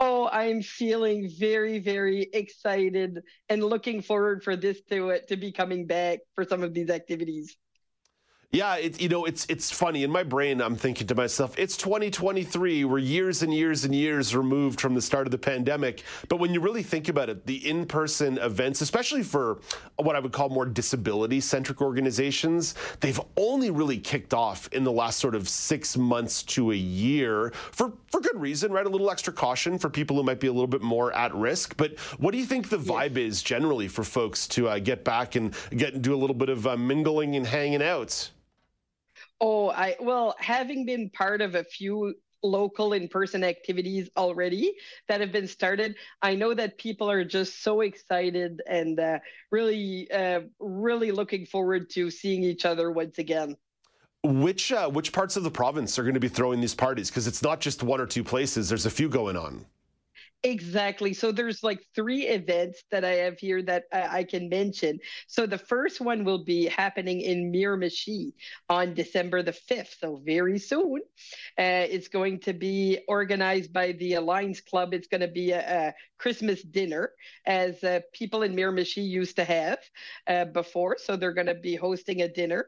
Oh, I'm feeling very, very excited and looking forward for this to it to be coming back for some of these activities. Yeah, it, you know, it's it's funny. In my brain, I'm thinking to myself, it's twenty twenty-three. We're years and years and years removed from the start of the pandemic. But when you really think about it, the in-person events, especially for what I would call more disability-centric organizations, they've only really kicked off in the last sort of six months to a year for, for good reason, right? A little extra caution for people who might be a little bit more at risk. But what do you think the vibe is generally for folks to uh, get back and get and do a little bit of uh, mingling and hanging out? Oh, I well, having been part of a few local in-person activities already that have been started, I know that people are just so excited and uh, really, uh, really looking forward to seeing each other once again. Which uh, which parts of the province are going to be throwing these parties? Because it's not just one or two places. There's a few going on. Exactly. So there's like three events that I have here that I, I can mention. So the first one will be happening in Miramichi on December the fifth, so very soon. Uh, it's going to be organized by the Alliance Club. It's going to be a, a Christmas dinner, as uh, people in Miramichi used to have uh, before. So they're going to be hosting a dinner.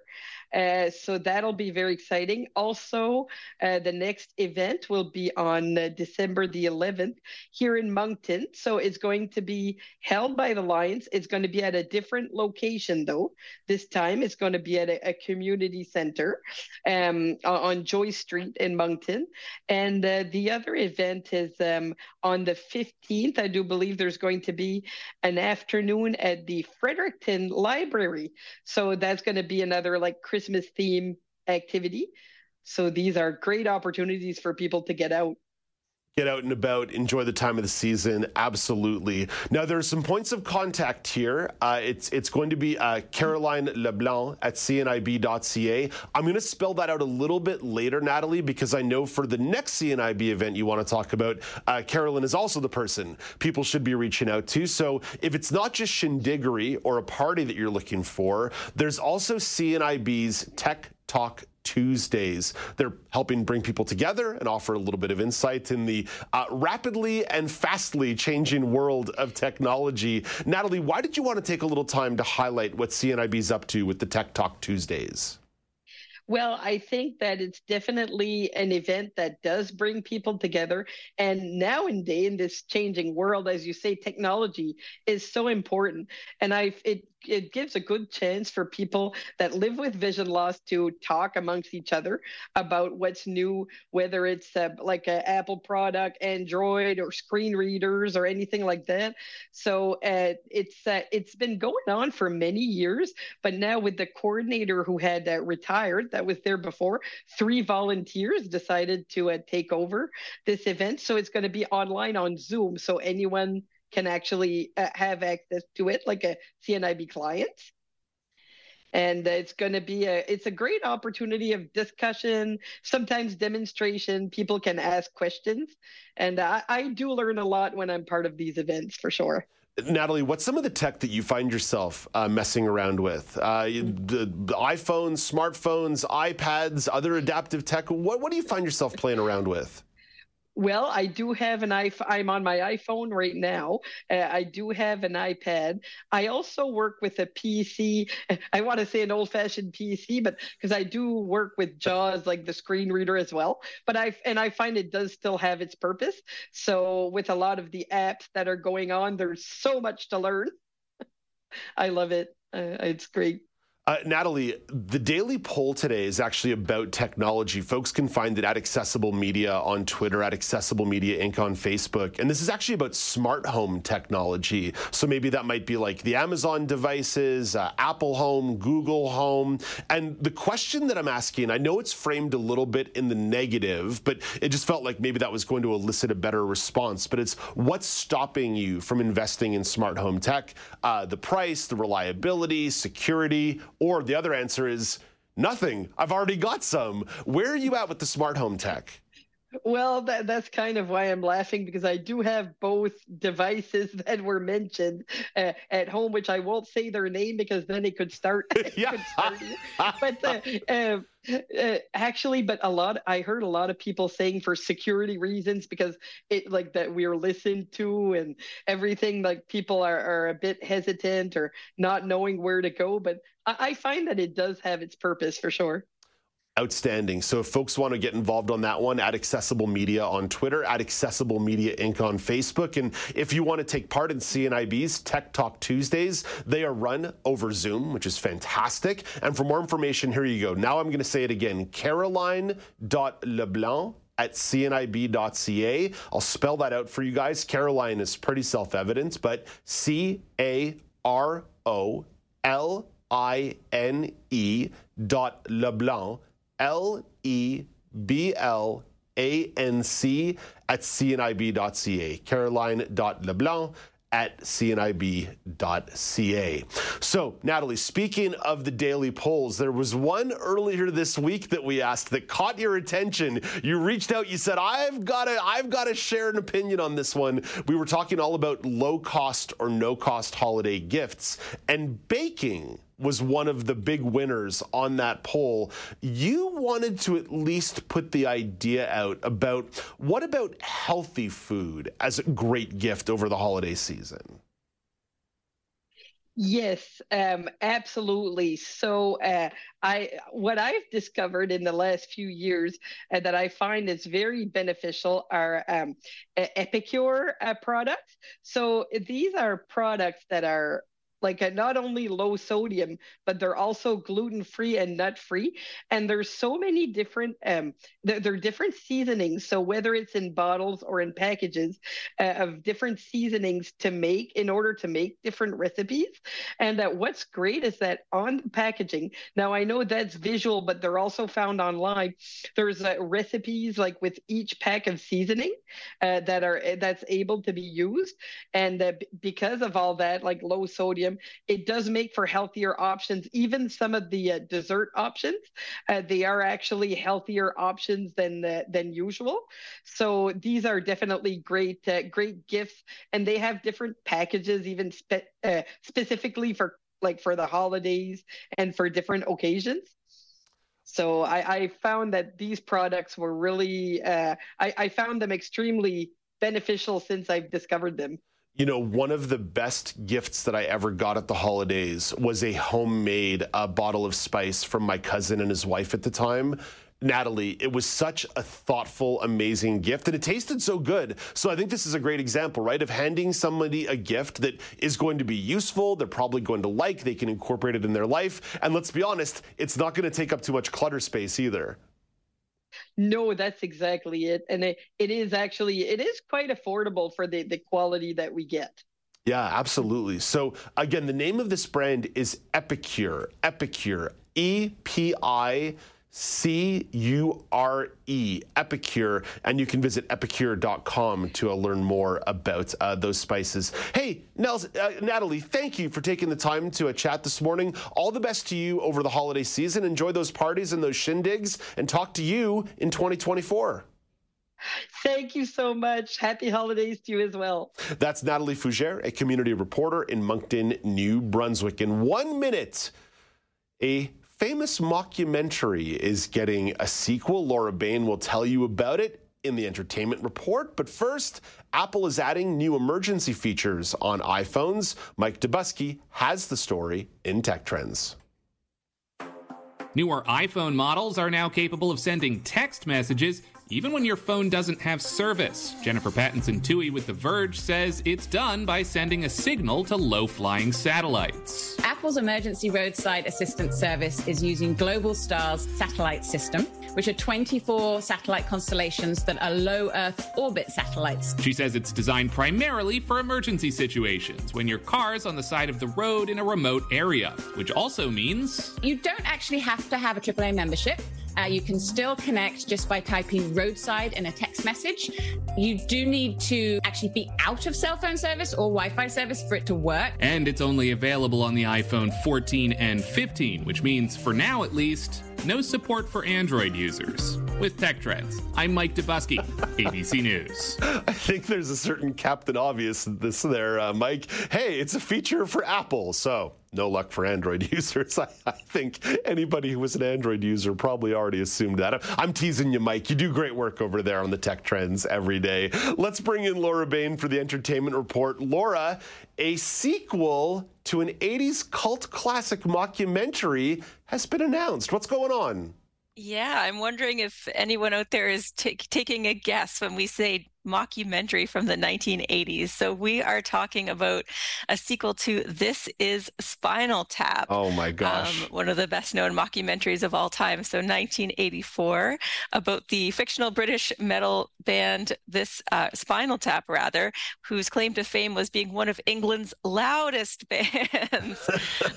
Uh, so that'll be very exciting. Also, uh, the next event will be on uh, December the eleventh. Here in Moncton. So it's going to be held by the Lions. It's going to be at a different location, though. This time it's going to be at a, a community center um, on Joyce Street in Moncton. And uh, the other event is um, on the fifteenth. I do believe there's going to be an afternoon at the Fredericton Library. So that's going to be another like Christmas theme activity. So these are great opportunities for people to get out. Get out and about, enjoy the time of the season. Absolutely. Now, there are some points of contact here. Uh, it's it's going to be uh, Caroline Leblanc at C N I B dot C A. I'm going to spell that out a little bit later, Natalie, because I know for the next C N I B event you want to talk about, uh, Carolyn is also the person people should be reaching out to. So if it's not just shindiggery or a party that you're looking for, there's also C N I B's Tech Talk Tuesdays. They're helping bring people together and offer a little bit of insight in the uh, rapidly and fastly changing world of technology. Natalie, why did you want to take a little time to highlight what C N I B's up to with the Tech Talk Tuesdays? Well, I think that it's definitely an event that does bring people together. And nowadays, in this changing world, as you say, technology is so important. And I've, it it gives a good chance for people that live with vision loss to talk amongst each other about what's new, whether it's uh, like an Apple product, Android, or screen readers, or anything like that. So uh, it's uh, it's been going on for many years, but now with the coordinator who had uh, retired, that was there before, three volunteers decided to uh, take over this event. So it's going to be online on Zoom, so anyone can actually uh, have access to it, like a C N I B client. And it's going to be a, it's a great opportunity of discussion, sometimes demonstration. People can ask questions. And I, I do learn a lot when I'm part of these events, for sure. Natalie, what's some of the tech that you find yourself uh, messing around with? Uh, the, the iPhones, smartphones, iPads, other adaptive tech. What, what do you find yourself playing around with? Well, I do have an iPhone. I'm on my iPhone right now. Uh, I do have an iPad. I also work with a P C. I want to say an old-fashioned P C, but because I do work with JAWS, like the screen reader as well. But I and I find it does still have its purpose. So with a lot of the apps that are going on, there's so much to learn. I love it. Uh, it's great. Uh, Natalie, the daily poll today is actually about technology. Folks can find it at Accessible Media on Twitter, at Accessible Media Incorporated on Facebook. And this is actually about smart home technology. So maybe that might be like the Amazon devices, uh, Apple Home, Google Home. And the question that I'm asking, I know it's framed a little bit in the negative, but it just felt like maybe that was going to elicit a better response. But it's what's stopping you from investing in smart home tech? Uh, the price, the reliability, security. Or the other answer is nothing. I've already got some. Where are you at with the smart home tech? Well, that, that's kind of why I'm laughing, because I do have both devices that were mentioned uh, at home, which I won't say their name because then it could start. It yeah. could start but uh, uh, uh, actually, but a lot, I heard a lot of people saying for security reasons, because it like that we are listened to and everything, like people are, are a bit hesitant or not knowing where to go. But I, I find that it does have its purpose for sure. Outstanding. So if folks want to get involved on that one, at Accessible Media on Twitter, at Accessible Media Incorporated on Facebook. And if you want to take part in C N I B's Tech Talk Tuesdays, they are run over Zoom, which is fantastic. And for more information, here you go. Now I'm going to say it again, Caroline.Leblanc at C N I B dot C A. I'll spell that out for you guys. Caroline is pretty self-evident, but C A R O L I N E dot Leblanc. L E B L A N C at C N I B dot C A. Caroline.Leblanc at C N I B dot C A. So, Natalie, speaking of the daily polls, there was one earlier this week that we asked that caught your attention. You reached out, you said, I've got to, I've got to share an opinion on this one. We were talking all about low-cost or no-cost holiday gifts, and baking was one of the big winners on that poll. You wanted to at least put the idea out about what about healthy food as a great gift over the holiday season? Yes, um, absolutely. So uh, I what I've discovered in the last few years uh, that I find is very beneficial are um, Epicure uh, products. So these are products that are like a, not only low sodium, but they're also gluten-free and nut-free. And there's so many different, um, th- there are different seasonings. So whether it's in bottles or in packages uh, of different seasonings to make in order to make different recipes. And that what's great is that on the packaging, now I know that's visual, but they're also found online. There's uh, recipes like with each pack of seasoning uh, that are that's able to be used. And uh, b- because of all that, like low sodium, it does make for healthier options. Even some of the uh, dessert options, uh, they are actually healthier options than uh, than usual. So these are definitely great, uh, great gifts, and they have different packages, even spe- uh, specifically for like for the holidays and for different occasions. So I, I found that these products were really, uh, I, I found them extremely beneficial since I've discovered them. You know, one of the best gifts that I ever got at the holidays was a homemade uh, bottle of spice from my cousin and his wife at the time, Natalie. It was such a thoughtful, amazing gift, and it tasted so good. So I think this is a great example, right, of handing somebody a gift that is going to be useful, they're probably going to like, they can incorporate it in their life. And let's be honest, it's not going to take up too much clutter space either. No, that's exactly it. And it, it is actually, it is quite affordable for the, the quality that we get. Yeah, absolutely. So again, the name of this brand is Epicure, Epicure, E P I C U R E, Epicure. And you can visit epicure dot com to uh, learn more about uh, those spices. Hey, Nels, uh, Natalie, thank you for taking the time to uh, chat this morning. All the best to you over the holiday season. Enjoy those parties and those shindigs, and talk to you in twenty twenty-four. Thank you so much. Happy holidays to you as well. That's Natalie Fougere, a community reporter in Moncton, New Brunswick. In one minute, a famous mockumentary is getting a sequel. Laura Bain will tell you about it in the Entertainment Report. But first, Apple is adding new emergency features on iPhones. Mike Dubusky has the story in Tech Trends. Newer iPhone models are now capable of sending text messages even when your phone doesn't have service. Jennifer Pattinson-Toohey with The Verge says it's done by sending a signal to low-flying satellites. Apple's Emergency Roadside Assistance Service is using Globalstar's satellite system, which are twenty-four satellite constellations that are low-Earth orbit satellites. She says it's designed primarily for emergency situations, when your car's on the side of the road in a remote area, which also means you don't actually have to have a triple A membership. Uh, you can still connect just by typing roadside in a text message. You do need to actually be out of cell phone service or Wi-Fi service for it to work. And it's only available on the iPhone fourteen and fifteen, which means, for now at least, no support for Android users. With Tech Trends, I'm Mike Dubusky, A B C News. I think there's a certain Captain Obvious this there, uh, Mike. Hey, it's a feature for Apple, so no luck for Android users. I, I think anybody who was an Android user probably already assumed that. I'm teasing you, Mike. You do great work over there on the Tech Trends every day. Let's bring in Laura Bain for the Entertainment Report. Laura, a sequel to an eighties cult classic mockumentary has been announced. What's going on? Yeah, I'm wondering if anyone out there is t- taking a guess when we say mockumentary from the nineteen eighties. So we are talking about a sequel to This Is Spinal Tap. Oh my gosh. Um, one of the best known mockumentaries of all time. So nineteen eighty-four, about the fictional British metal band, this uh, Spinal Tap rather, whose claim to fame was being one of England's loudest bands.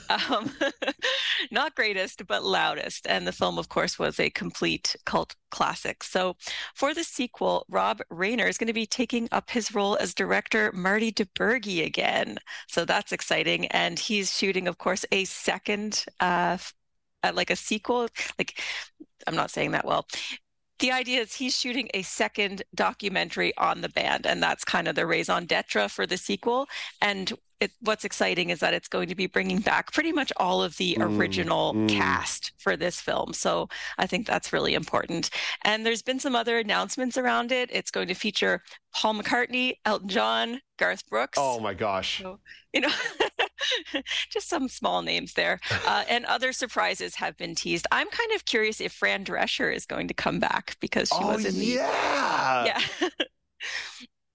um, not greatest, but loudest. And the film, of course, was a complete cult classic. So for the sequel, Rob Reiner is going to be taking up his role as director Marty DeBurgi again. So that's exciting. And he's shooting, of course, a second, uh, uh, like a sequel. Like, I'm not saying that well. The idea is he's shooting a second documentary on the band, and that's kind of the raison d'etre for the sequel. And it, what's exciting is that it's going to be bringing back pretty much all of the mm, original mm. cast for this film. So I think that's really important. And there's been some other announcements around it. It's going to feature Paul McCartney, Elton John, Garth Brooks. Oh my gosh. So, you know, just some small names there. Uh, and other surprises have been teased. I'm kind of curious if Fran Drescher is going to come back because she oh, was in the... yeah. Yeah.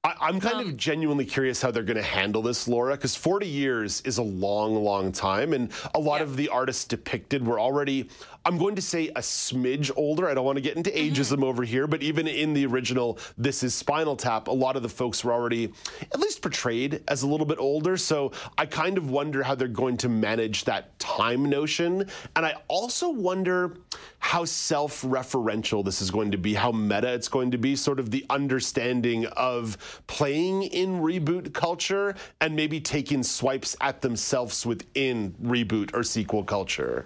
I, I'm kind um, of genuinely curious how they're going to handle this, Laura, because forty years is a long, long time. And a lot yeah. of the artists depicted were already, I'm going to say, a smidge older. I don't want to get into ageism mm-hmm. over here. But even in the original This Is Spinal Tap, a lot of the folks were already at least portrayed as a little bit older. So I kind of wonder how they're going to manage that time notion. And I also wonder how self-referential this is going to be, how meta it's going to be, sort of the understanding of playing in reboot culture and maybe taking swipes at themselves within reboot or sequel culture.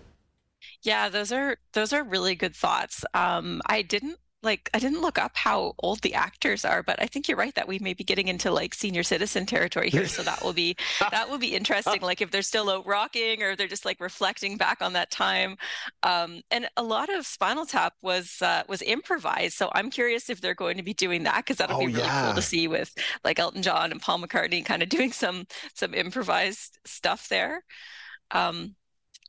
Yeah, those are those are really good thoughts. Um, I didn't like I didn't look up how old the actors are, but I think you're right that we may be getting into like senior citizen territory here. So that will be that will be interesting. Like if they're still out rocking or they're just like reflecting back on that time. Um, and a lot of Spinal Tap was uh, was improvised. So I'm curious if they're going to be doing that, because that'll oh, be really yeah. cool to see with like Elton John and Paul McCartney kind of doing some some improvised stuff there. Um,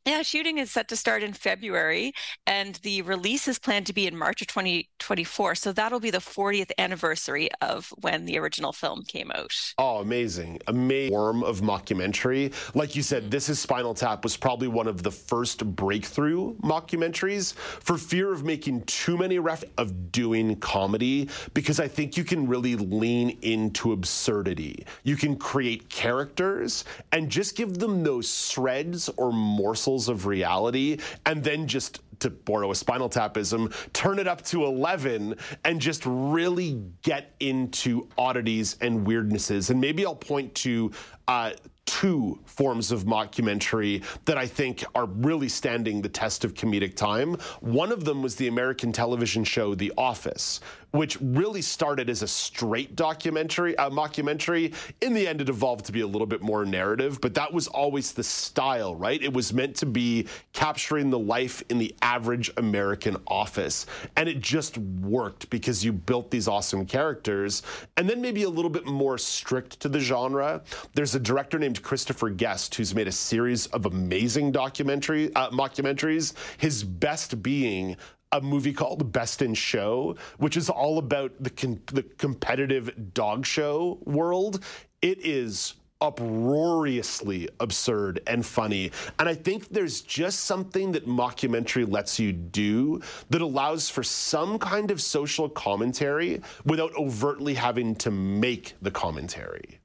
Yeah, shooting is set to start in February, and the release is planned to be in March of twenty twenty-four. So that'll be the fortieth anniversary of when the original film came out. Oh, amazing. Amazing form of mockumentary. Like you said, This Is Spinal Tap was probably one of the first breakthrough mockumentaries, for fear of making too many ref of doing comedy, because I think you can really lean into absurdity. You can create characters and just give them those shreds or morsels of reality, and then just, to borrow a Spinal Tapism, turn it up to eleven and just really get into oddities and weirdnesses. And maybe I'll point to uh, two forms of mockumentary that I think are really standing the test of comedic time. One of them was the American television show The Office, which really started as a straight documentary, a mockumentary. In the end, it evolved to be a little bit more narrative, but that was always the style, right? It was meant to be capturing the life in the average American office, and it just worked because you built these awesome characters. And then maybe a little bit more strict to the genre, there's a director named Christopher Guest who's made a series of amazing documentary, uh, mockumentaries, his best being a movie called Best in Show, which is all about the com- the competitive dog show world. It is uproariously absurd and funny. And I think there's just something that mockumentary lets you do that allows for some kind of social commentary without overtly having to make the commentary.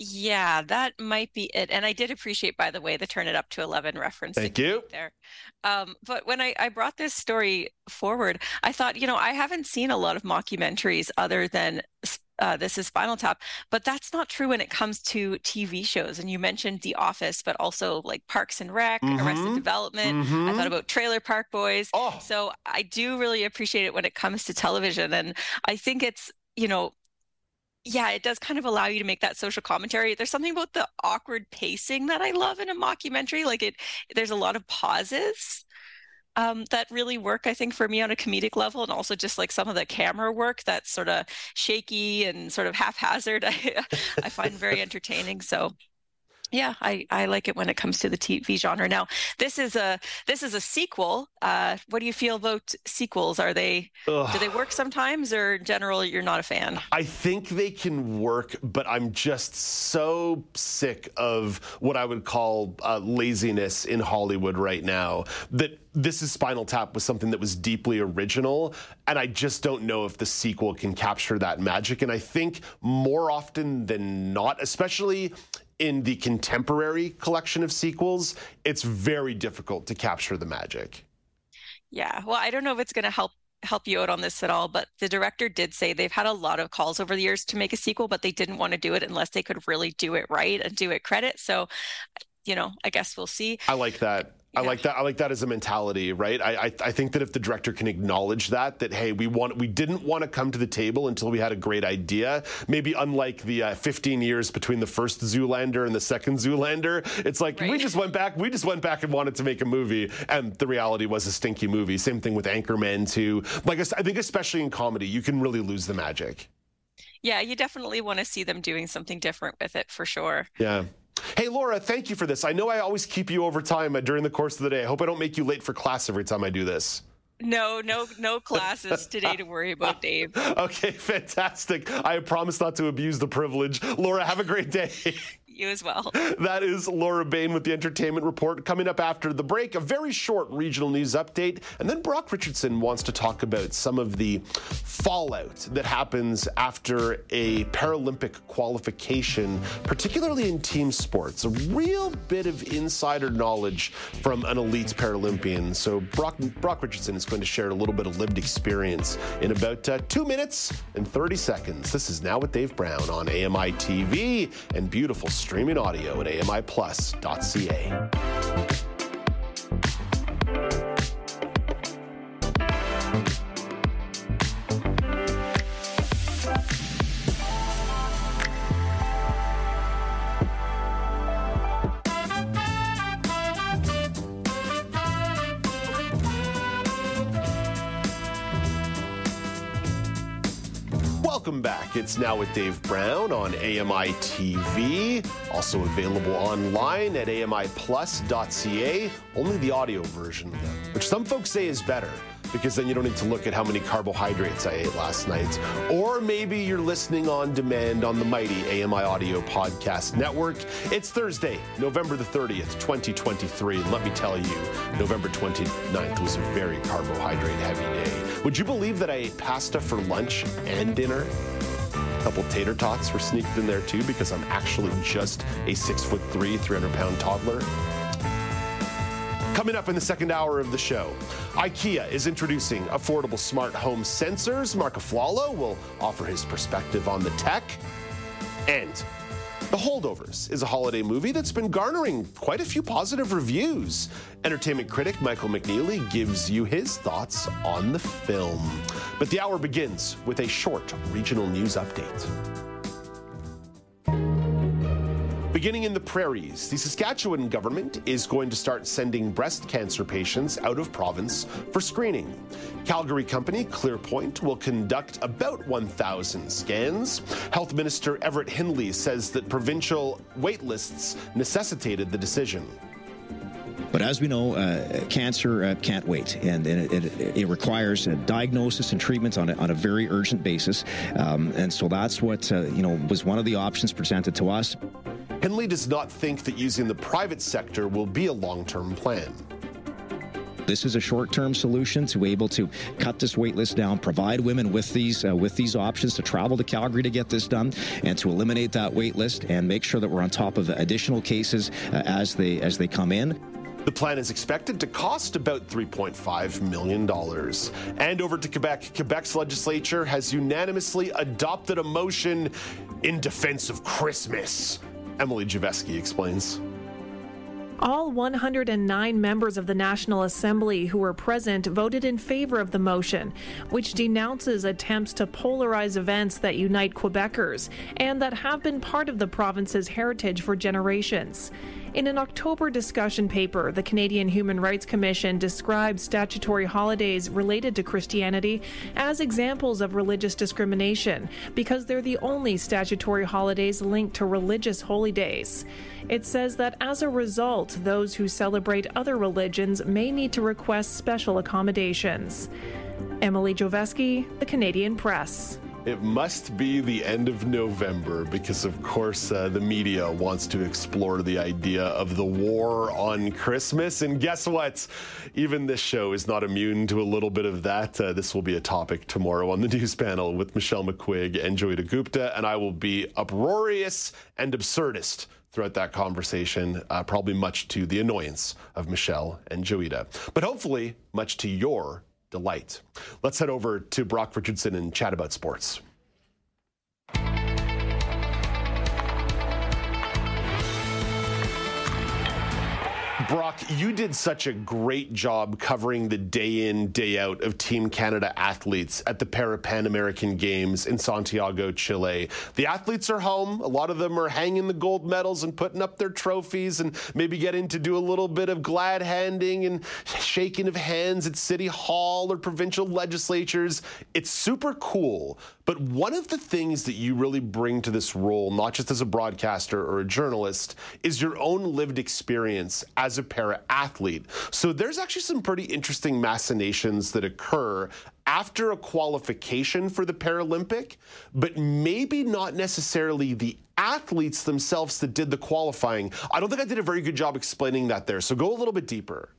Yeah, that might be it. And I did appreciate, by the way, the Turn It Up to eleven reference. Thank you. There. Um, but when I, I brought this story forward, I thought, you know, I haven't seen a lot of mockumentaries other than uh, This Is Spinal Tap, but that's not true when it comes to T V shows. And you mentioned The Office, but also like Parks and Rec, mm-hmm. Arrested Development. Mm-hmm. I thought about Trailer Park Boys. Oh. So I do really appreciate it when it comes to television. And I think it's, you know, yeah, it does kind of allow you to make that social commentary. There's something about the awkward pacing that I love in a mockumentary. Like it, there's a lot of pauses um, that really work, I think, for me on a comedic level, and also just like some of the camera work that's sort of shaky and sort of haphazard. I, I find very entertaining. So. Yeah, I, I like it when it comes to the T V genre. Now, this is a this is a sequel. Uh, what do you feel about sequels? Are they Ugh. do they work sometimes, or in general you're not a fan? I think they can work, but I'm just so sick of what I would call uh, laziness in Hollywood right now. That This Is Spinal Tap was something that was deeply original, and I just don't know if the sequel can capture that magic. And I think more often than not, especially in the contemporary collection of sequels, it's very difficult to capture the magic. Yeah, well, I don't know if it's going to help help you out on this at all, but the director did say they've had a lot of calls over the years to make a sequel, but they didn't want to do it unless they could really do it right and do it credit. So, you know, I guess we'll see. I like that. Yeah. I like that. I like that as a mentality, right? I, I I think that if the director can acknowledge that, that hey, we want we didn't want to come to the table until we had a great idea. Maybe unlike the uh, fifteen years between the first Zoolander and the second Zoolander, it's like right. we just went back, we just went back and wanted to make a movie, and the reality was a stinky movie. Same thing with Anchorman too. Like I think especially in comedy, you can really lose the magic. Yeah, you definitely want to see them doing something different with it for sure. Yeah. Hey, Laura, thank you for this. I know I always keep you over time during the course of the day. I hope I don't make you late for class every time I do this. No, no, no classes today to worry about, Dave. Okay, fantastic. I promise not to abuse the privilege. Laura, have a great day. You as well. That is Laura Bain with the Entertainment Report. Coming up after the break, a very short regional news update, and then Brock Richardson wants to talk about some of the fallout that happens after a Paralympic qualification, particularly in team sports. A real bit of insider knowledge from an elite Paralympian. So Brock, Brock Richardson is going to share a little bit of lived experience in about uh, two minutes and thirty seconds. This is Now with Dave Brown on A M I T V and beautiful streaming audio at A M I plus dot C A. Welcome back. It's Now with Dave Brown on A M I T V, also available online at A M I plus dot C A. Only the audio version, though, which some folks say is better, because then you don't need to look at how many carbohydrates I ate last night. Or maybe you're listening on demand on the mighty A M I Audio Podcast Network. It's Thursday, November the thirtieth, twenty twenty-three. And let me tell you, November twenty-ninth was a very carbohydrate-heavy day. Would you believe that I ate pasta for lunch and dinner? A couple tater tots were sneaked in there, too, because I'm actually just a six foot three, three hundred pound toddler. Coming up in the second hour of the show, IKEA is introducing affordable smart home sensors. Mark Aflalo will offer his perspective on the tech. And The Holdovers is a holiday movie that's been garnering quite a few positive reviews. Entertainment critic Michael McNeely gives you his thoughts on the film. But the hour begins with a short regional news update. Beginning in the prairies, the Saskatchewan government is going to start sending breast cancer patients out of province for screening. Calgary company Clearpoint will conduct about one thousand scans. Health Minister Everett Hindley says that provincial wait lists necessitated the decision. But as we know, uh, cancer uh, can't wait, and, and it, it, it requires a diagnosis and treatment on a, on a very urgent basis. Um, and so that's what uh, you know was one of the options presented to us. Henley does not think that using the private sector will be a long-term plan. This is a short-term solution to be able to cut this wait list down, provide women with these uh, with these options to travel to Calgary to get this done, and to eliminate that wait list and make sure that we're on top of additional cases uh, as they as they come in. The plan is expected to cost about three point five million dollars. And over to Quebec, Quebec's legislature has unanimously adopted a motion in defense of Christmas. Emily Javeski explains. All one hundred nine members of the National Assembly who were present voted in favor of the motion, which denounces attempts to polarize events that unite Quebecers and that have been part of the province's heritage for generations. In an October discussion paper, the Canadian Human Rights Commission described statutory holidays related to Christianity as examples of religious discrimination because they're the only statutory holidays linked to religious holy days. It says that as a result, those who celebrate other religions may need to request special accommodations. Emily Joveski, The Canadian Press. It must be the end of November because, of course, uh, the media wants to explore the idea of the war on Christmas. And guess what? Even this show is not immune to a little bit of that. Uh, this will be a topic tomorrow on the news panel with Michelle McQuigg and Joita Gupta, and I will be uproarious and absurdist throughout that conversation, uh, probably much to the annoyance of Michelle and Joita, but hopefully much to your delight. Let's head over to Brock Richardson and chat about sports. Brock, you did such a great job covering the day in, day out of Team Canada athletes at the Para Pan American Games in Santiago, Chile. The athletes are home. A lot of them are hanging the gold medals and putting up their trophies and maybe getting to do a little bit of glad handing and shaking of hands at City Hall or provincial legislatures. It's super cool. But one of the things that you really bring to this role, not just as a broadcaster or a journalist, is your own lived experience as as a para-athlete. So there's actually some pretty interesting machinations that occur after a qualification for the Paralympic, but maybe not necessarily the athletes themselves that did the qualifying. I don't think I did a very good job explaining that there, so go a little bit deeper.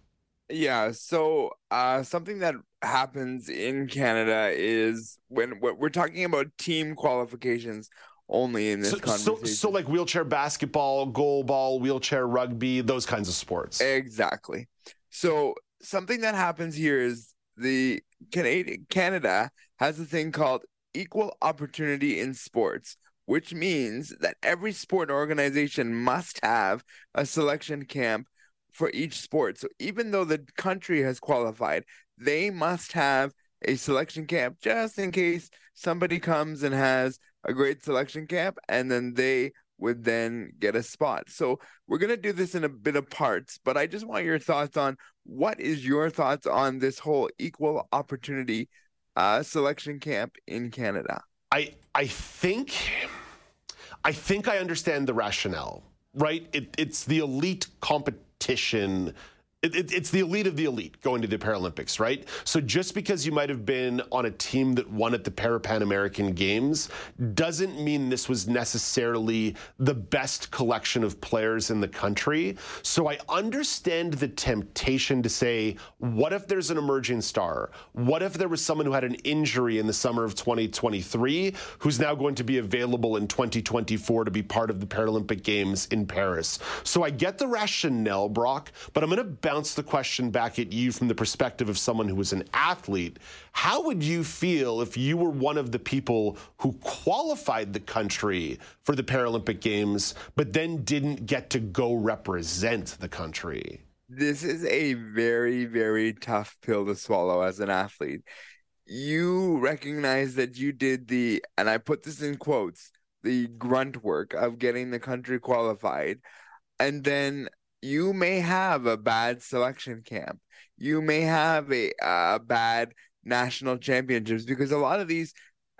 Yeah, so uh, something that happens in Canada is when we're talking about team qualifications only in this so, conversation. So, so like wheelchair basketball, goalball, wheelchair rugby, those kinds of sports. Exactly. So something that happens here is the Canadian Canada has a thing called equal opportunity in sports, which means that every sport organization must have a selection camp for each sport. So even though the country has qualified, they must have a selection camp just in case somebody comes and has a great selection camp, and then they would then get a spot. So we're going to do this in a bit of parts, but I just want your thoughts on what is your thoughts on this whole equal opportunity uh, selection camp in Canada? I I think I think I understand the rationale, right? It, it's the elite competition. It, it, it's the elite of the elite going to the Paralympics, right? So just because you might have been on a team that won at the Parapan American Games doesn't mean this was necessarily the best collection of players in the country. So I understand the temptation to say, what if there's an emerging star? What if there was someone who had an injury in the summer of twenty twenty-three who's now going to be available in twenty twenty-four to be part of the Paralympic Games in Paris? So I get the rationale, Brock, but I'm going to bounce the question back at you from the perspective of someone who was an athlete. How would you feel if you were one of the people who qualified the country for the Paralympic Games, but then didn't get to go represent the country? This is a very, very tough pill to swallow as an athlete. You recognize that you did the, and I put this in quotes, the grunt work of getting the country qualified, and then you may have a bad selection camp. You may have a uh, bad national championships, because a lot of these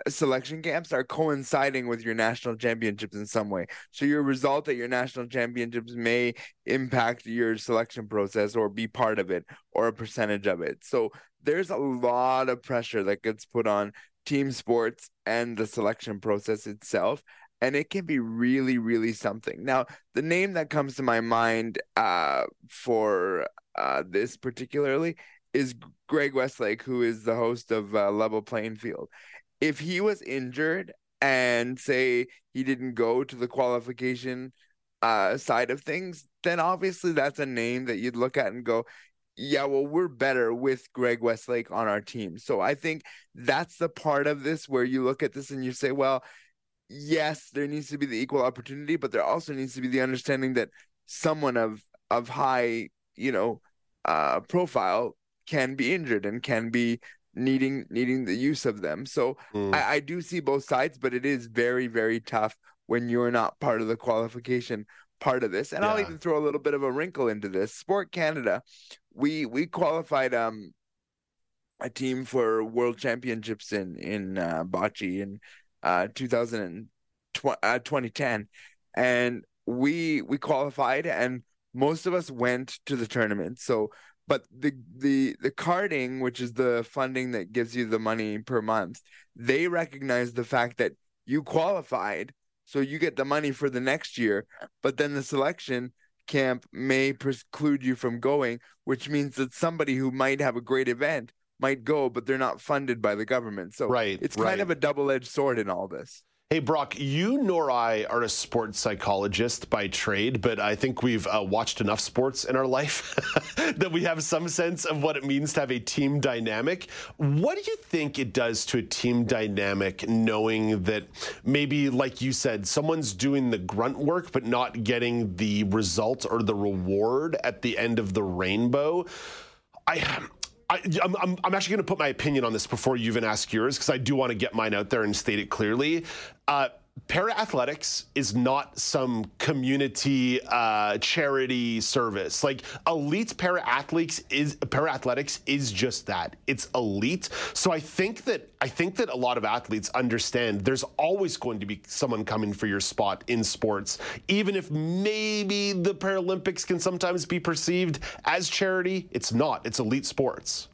selection camps are coinciding with your national championships in some way. So your result at your national championships may impact your selection process or be part of it or a percentage of it. So there's a lot of pressure that gets put on team sports and the selection process itself. And it can be really, really something. Now, the name that comes to my mind uh, for uh, this particularly is Greg Westlake, who is the host of uh, Level Playing Field. If he was injured and, say, he didn't go to the qualification uh, side of things, then obviously that's a name that you'd look at and go, yeah, well, we're better with Greg Westlake on our team. So I think that's the part of this where you look at this and you say, well, yes, there needs to be the equal opportunity, but there also needs to be the understanding that someone of of high, you know, uh, profile can be injured and can be needing needing the use of them. So mm. I, I do see both sides, but it is very, very tough when you're not part of the qualification part of this. And yeah. I'll even throw a little bit of a wrinkle into this. Sport Canada, we we qualified um a team for World Championships in in uh, bocce and. Uh, two thousand twenty, uh, twenty ten, and we we qualified, and most of us went to the tournament. So, but the the the carding, which is the funding that gives you the money per month, they recognize the fact that you qualified, so you get the money for the next year. But then the selection camp may preclude you from going, which means that somebody who might have a great event might go, but they're not funded by the government. So right, it's kind right. of a double-edged sword in all this. Hey, Brock, you nor I are a sports psychologist by trade, but I think we've uh, watched enough sports in our life that we have some sense of what it means to have a team dynamic. What do you think it does to a team dynamic knowing that maybe, like you said, someone's doing the grunt work but not getting the result or the reward at the end of the rainbow? I... I, I'm, I'm actually going to put my opinion on this before you even ask yours, because I do want to get mine out there and state it clearly. Uh, Para-athletics is not some community uh, charity service. Like, elite para-athletes is para-athletics is just that. It's elite. So I think that I think that a lot of athletes understand there's always going to be someone coming for your spot in sports, even if maybe the Paralympics can sometimes be perceived as charity. It's not. It's elite sports.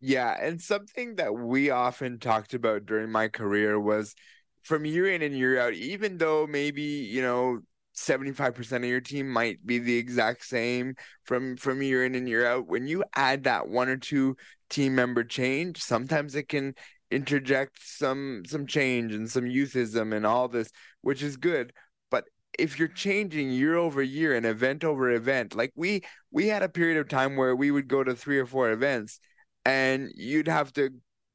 Yeah, and something that we often talked about during my career was, from year in and year out, even though maybe, you know, seventy-five percent of your team might be the exact same from, from year in and year out, when you add that one or two team member change, sometimes it can interject some some change and some youthism and all this, which is good. But if you're changing year over year and event over event, like we we had a period of time where we would go to three or four events and you'd have to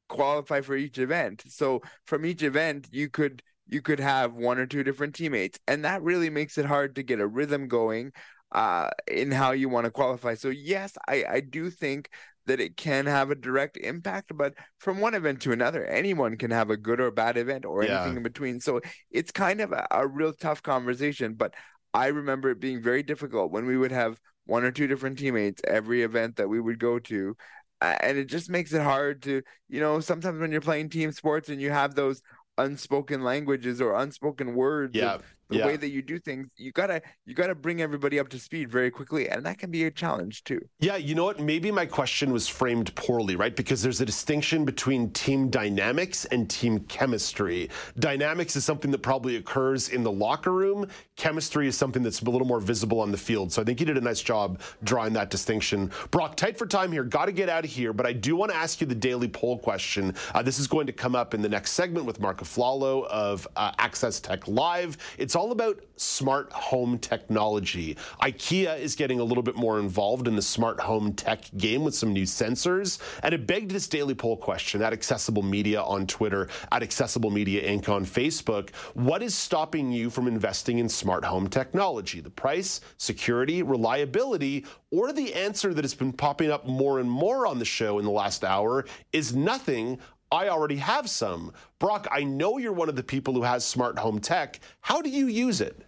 qualify for each event. So from each event, you could you could have one or two different teammates, and that really makes it hard to get a rhythm going uh, in how you want to qualify. So yes, I, I do think that it can have a direct impact, but from one event to another, anyone can have a good or bad event or yeah. anything in between. So it's kind of a, a real tough conversation, but I remember it being very difficult when we would have one or two different teammates every event that we would go to. And it just makes it hard to, you know, sometimes when you're playing team sports and you have those unspoken languages or unspoken words, yeah, the yeah. way that you do things, you gotta you gotta bring everybody up to speed very quickly, and that can be a challenge too. Yeah, you know what? Maybe my question was framed poorly, right? Because there's a distinction between team dynamics and team chemistry. Dynamics is something that probably occurs in the locker room. Chemistry is something that's a little more visible on the field. So I think you did a nice job drawing that distinction. Brock, tight for time here. Got to get out of here, but I do want to ask you the daily poll question. Uh, this is going to come up in the next segment with Marco Flalo of uh, Access Tech Live. It's all about smart home technology. IKEA is getting a little bit more involved in the smart home tech game with some new sensors. And it begged this daily poll question at Accessible Media on Twitter, at Accessible Media Incorporated on Facebook. What is stopping you from investing in smart home technology? The price, security, reliability, or the answer that has been popping up more and more on the show in the last hour is nothing. I already have some. Brock, I know you're one of the people who has smart home tech. How do you use it?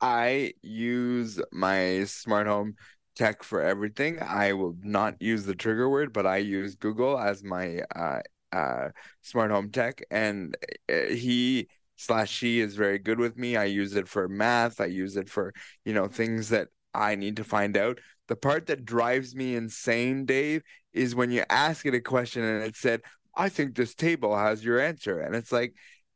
I use my smart home tech for everything. I will not use the trigger word, but I use Google as my uh, uh, smart home tech. And he slash she is very good with me. I use it for math. I use it for, you know, things that I need to find out. The part that drives me insane, Dave, is when you ask it a question and it said, I think this table has your answer. And it's like,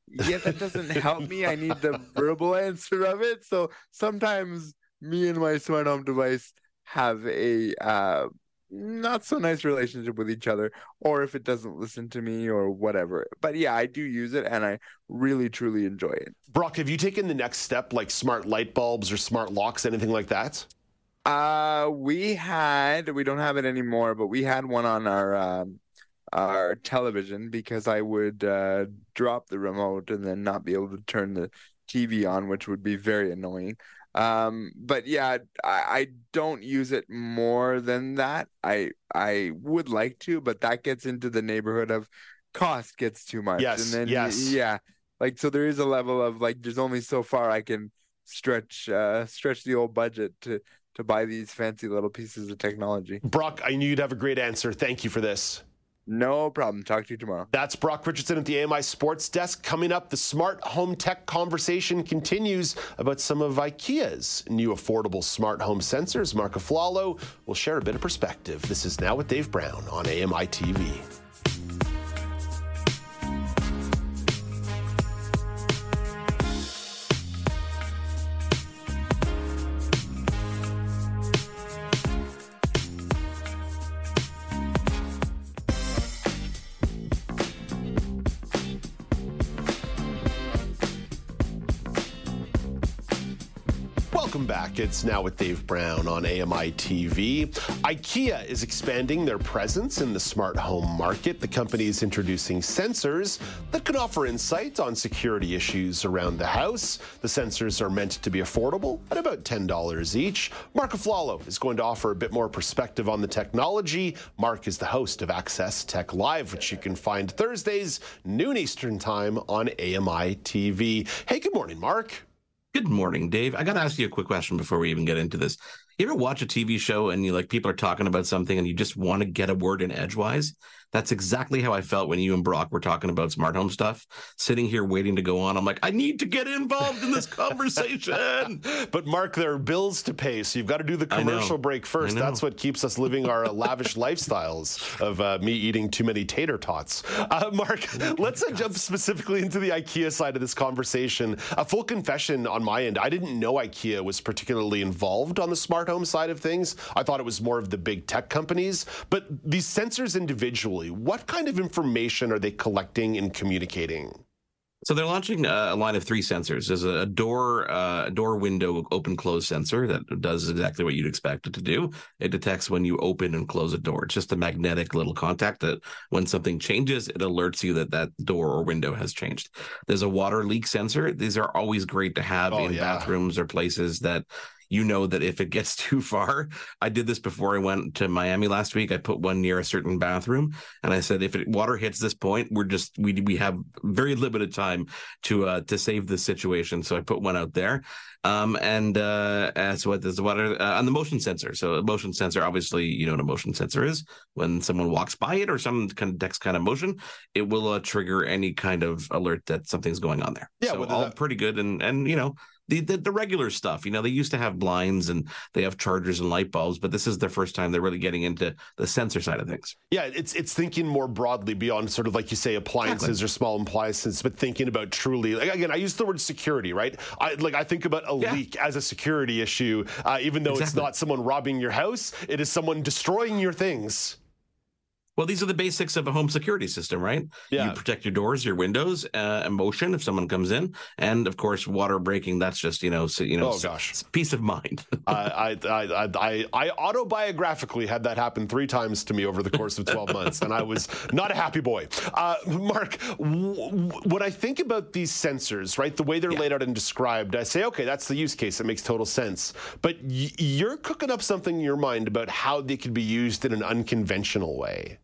yeah, that doesn't help me. I need the verbal answer of it. So sometimes me and my smart home device have a uh, not so nice relationship with each other, or if it doesn't listen to me or whatever. But yeah, I do use it and I really, truly enjoy it. Brock, have you taken the next step, like smart light bulbs or smart locks, anything like that? Uh, we had, we don't have it anymore, but we had one on our... Um, our television, because I would uh, drop the remote and then not be able to turn the T V on, which would be very annoying. Um, but yeah, I, I don't use it more than that. I I would like to, but that gets into the neighborhood of cost gets too much. Yes, and then, yes. Yeah, like, so there is a level of like, there's only so far I can stretch uh, stretch the old budget to, to buy these fancy little pieces of technology. Brock, I knew you'd have a great answer. Thank you for this. No problem. Talk to you tomorrow. That's Brock Richardson at the A M I Sports Desk. Coming up, the smart home tech conversation continues about some of IKEA's new affordable smart home sensors. Marco Flalo will share a bit of perspective. This is Now with Dave Brown on A M I T V. Welcome back. It's Now with Dave Brown on A M I T V. IKEA is expanding their presence in the smart home market. The company is introducing sensors that can offer insights on security issues around the house. The sensors are meant to be affordable at about ten dollars each. Mark Aflalo is going to offer a bit more perspective on the technology. Mark is the host of Access Tech Live, which you can find Thursdays, noon Eastern time on A M I T V. Hey, good morning, Mark. Good morning, Dave. I got to ask you a quick question before we even get into this. You ever watch a T V show and you like people are talking about something and you just want to get a word in edgewise? That's exactly how I felt when you and Brock were talking about smart home stuff. Sitting here waiting to go on, I'm like, I need to get involved in this conversation. But Mark, there are bills to pay, so you've got to do the commercial break first. That's what keeps us living our lavish lifestyles of uh, me eating too many tater tots. Uh, Mark, oh let's uh, jump specifically into the IKEA side of this conversation. A full confession on my end, I didn't know IKEA was particularly involved on the smart home side of things. I thought it was more of the big tech companies. But these sensors individually, what kind of information are they collecting and communicating? So they're launching a line of three sensors. There's a door uh, door window open-close sensor that does exactly what you'd expect it to do. It detects when you open and close a door. It's just a magnetic little contact that when something changes, it alerts you that that door or window has changed. There's a water leak sensor. These are always great to have oh, in yeah. bathrooms or places that you know that if it gets too far. I did this before I went to Miami last week. I put one near a certain bathroom, and I said, if it, water hits this point, we're just we we have very limited time to uh, to save this situation. So I put one out there, um, and uh, and so what does the water uh, on the motion sensor? So a motion sensor, obviously, you know what a motion sensor is. When someone walks by it or some kind of detects kind of motion, it will uh, trigger any kind of alert that something's going on there. Yeah, so all that- pretty good, and and you know. The, the the regular stuff, you know, they used to have blinds and they have chargers and light bulbs, but this is the first time they're really getting into the sensor side of things. Yeah, it's it's thinking more broadly beyond sort of like you say appliances exactly. or small appliances, but thinking about truly, like, again, I use the word security, right? I like I think about a yeah. leak as a security issue, uh, even though exactly. it's not someone robbing your house, it is someone destroying your things. Well, these are the basics of a home security system, right? Yeah. You protect your doors, your windows, uh, emotion if someone comes in, and of course, water breaking. That's just you know, so, you know, oh, gosh. peace of mind. uh, I, I, I, I autobiographically had that happen three times to me over the course of twelve months, and I was not a happy boy. Uh, Mark, w- w- when I think about these sensors, right, the way they're yeah. laid out and described, I say, okay, that's the use case. It makes total sense. But y- you're cooking up something in your mind about how they could be used in an unconventional way.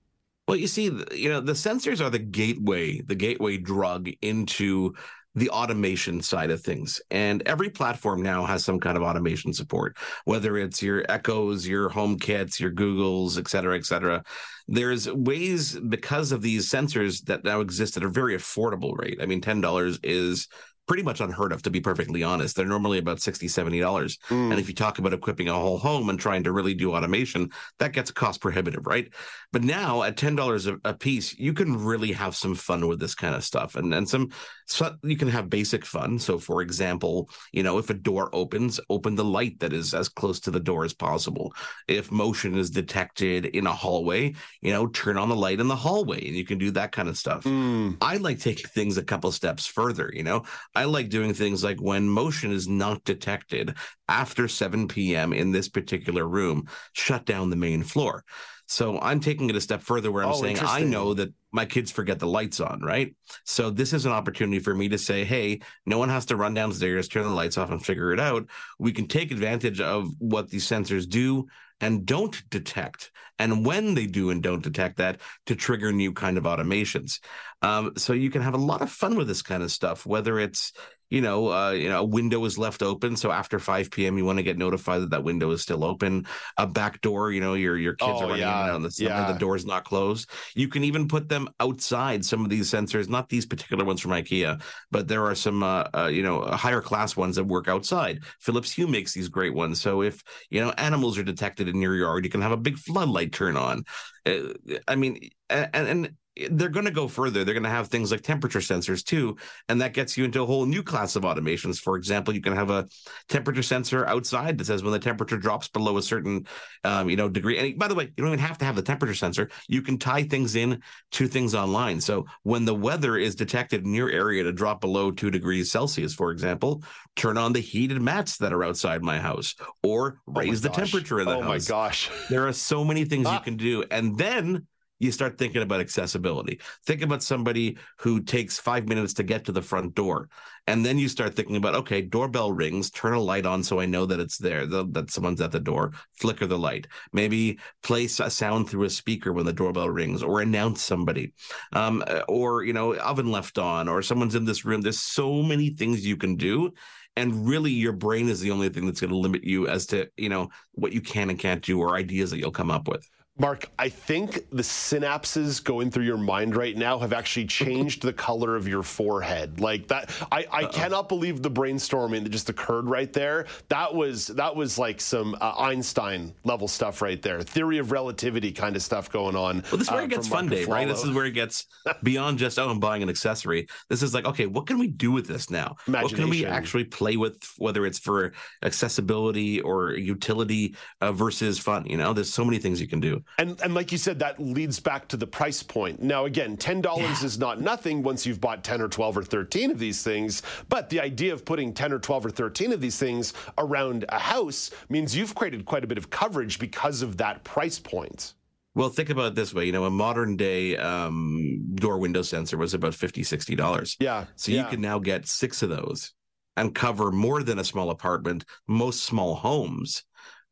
Well, you see, you know, the sensors are the gateway, the gateway drug into the automation side of things. And every platform now has some kind of automation support, whether it's your Echoes, your HomeKits, your Googles, et cetera, et cetera. There's ways because of these sensors that now exist at a very affordable rate. I mean, ten dollars is pretty much unheard of, to be perfectly honest. They're normally about sixty dollars, seventy dollars. Mm. And if you talk about equipping a whole home and trying to really do automation, that gets cost prohibitive, right? But now at ten dollars a piece, you can really have some fun with this kind of stuff. And and some so you can have basic fun. So for example, you know, if a door opens, open the light that is as close to the door as possible. If motion is detected in a hallway, you know, turn on the light in the hallway and you can do that kind of stuff. Mm. I like taking things a couple steps further, you know. I I like doing things like when motion is not detected after seven p.m. in this particular room, shut down the main floor. So I'm taking it a step further where I'm oh, saying I know that my kids forget the lights on, right? So this is an opportunity for me to say, hey, no one has to run downstairs, turn the lights off and figure it out. We can take advantage of what these sensors do and don't detect. And when they do and don't detect that, to trigger new kind of automations. Um, so you can have a lot of fun with this kind of stuff, whether it's, you know, uh, you know, a window is left open. So after five p.m., you want to get notified that that window is still open. A back door, you know, your your kids oh, are running yeah. in and out on the summer, yeah. the door's not closed. You can even put them outside, some of these sensors, not these particular ones from IKEA, but there are some, uh, uh, you know, higher class ones that work outside. Philips Hue makes these great ones. So if, you know, animals are detected in your yard, you can have a big floodlight turn on. I mean, and, and they're going to go further. They're going to have things like temperature sensors too, and that gets you into a whole new class of automations. For example, you can have a temperature sensor outside that says when the temperature drops below a certain um, you know, degree. And by the way, you don't even have to have the temperature sensor. You can tie things in to things online. So when the weather is detected in your area to drop below two degrees Celsius, for example, turn on the heated mats that are outside my house, or raise oh the gosh. temperature in the oh house. Oh my gosh. There are so many things ah. you can do. And then you start thinking about accessibility. Think about somebody who takes five minutes to get to the front door. And then you start thinking about, okay, doorbell rings, turn a light on so I know that it's there, that someone's at the door, flicker the light. Maybe place a sound through a speaker when the doorbell rings, or announce somebody, um, or, you know, oven left on, or someone's in this room. There's so many things you can do. And really, your brain is the only thing that's going to limit you as to, you know, what you can and can't do, or ideas that you'll come up with. Mark, I think the synapses going through your mind right now have actually changed the color of your forehead. Like that, I, I cannot believe the brainstorming that just occurred right there. That was that was like some uh, Einstein level stuff right there, theory of relativity kind of stuff going on. Well, this is where uh, it gets fun, Dave, right? This is where it gets beyond just, oh, I'm buying an accessory. This is like, okay, what can we do with this now? What can we actually play with? Whether it's for accessibility or utility uh, versus fun, you know, there's so many things you can do. And and like you said, that leads back to the price point. Now, again, ten dollars yeah. is not nothing once you've bought ten or twelve or thirteen of these things. But the idea of putting ten or twelve or thirteen of these things around a house means you've created quite a bit of coverage because of that price point. Well, think about it this way. You know, a modern day um, door window sensor was about fifty dollars, sixty dollars. Yeah. So yeah. you can now get six of those and cover more than a small apartment, most small homes,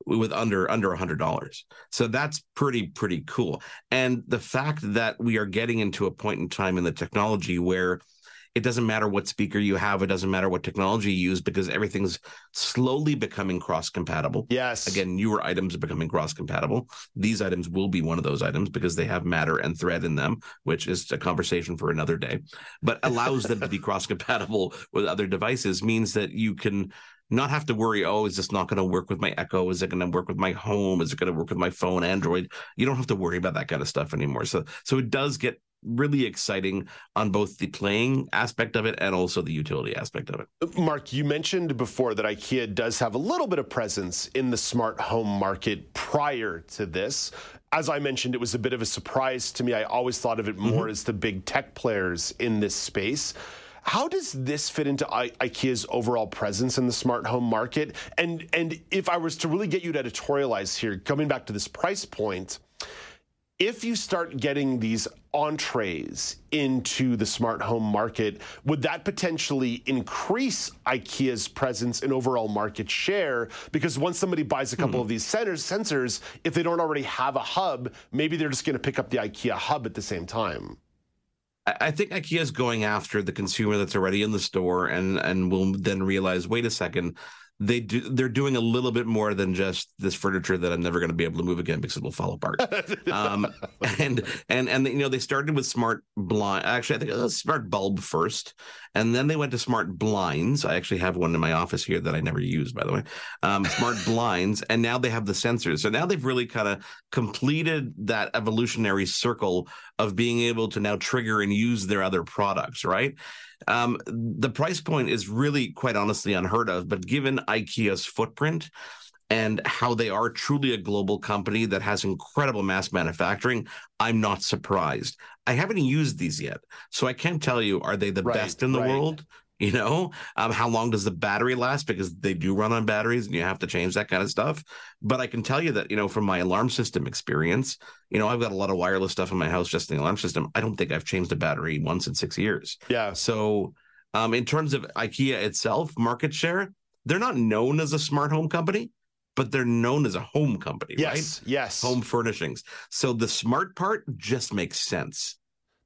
with under under one hundred dollars. So that's pretty, pretty cool. And the fact that we are getting into a point in time in the technology where it doesn't matter what speaker you have, it doesn't matter what technology you use, because everything's slowly becoming cross-compatible. Yes. Again, newer items are becoming cross-compatible. These items will be one of those items because they have matter and thread in them, which is a conversation for another day, but allows them to be cross-compatible with other devices, means that you can not have to worry, oh, is this not going to work with my Echo? Is it going to work with my Home? Is it going to work with my phone, Android? You don't have to worry about that kind of stuff anymore. So so it does get really exciting on both the playing aspect of it and also the utility aspect of it. Mark, you mentioned before that IKEA does have a little bit of presence in the smart home market prior to this. As I mentioned, it was a bit of a surprise to me. I always thought of it more mm-hmm. as the big tech players in this space. How does this fit into I- IKEA's overall presence in the smart home market? And and if I was to really get you to editorialize here, coming back to this price point, if you start getting these entrees into the smart home market, would that potentially increase IKEA's presence and overall market share? Because once somebody buys a couple mm. of these centers, sensors, if they don't already have a hub, maybe they're just going to pick up the IKEA hub at the same time. I think IKEA is going after the consumer that's already in the store, and and will then realize, wait a second, they do, they're doing a little bit more than just this furniture that I'm never going to be able to move again because it will fall apart. um, and and and you know, they started with smart blind. Actually, I think it was smart bulb first, and then they went to smart blinds. I actually have one in my office here that I never use, by the way. Um, smart blinds, and now they have the sensors. So now they've really kind of completed that evolutionary circle of being able to now trigger and use their other products, right? Um, the price point is really, quite honestly, unheard of, but given IKEA's footprint and how they are truly a global company that has incredible mass manufacturing, I'm not surprised. I haven't used these yet, so I can't tell you, are they the right, best in the right. world? You know, um, how long does the battery last? Because they do run on batteries and you have to change that kind of stuff. But I can tell you that, you know, from my alarm system experience, you know, I've got a lot of wireless stuff in my house, just in the alarm system. I don't think I've changed a battery once in six years. Yeah. So um, in terms of IKEA itself, market share, they're not known as a smart home company, but they're known as a home company, yes, right? Yes, yes. Home furnishings. So the smart part just makes sense.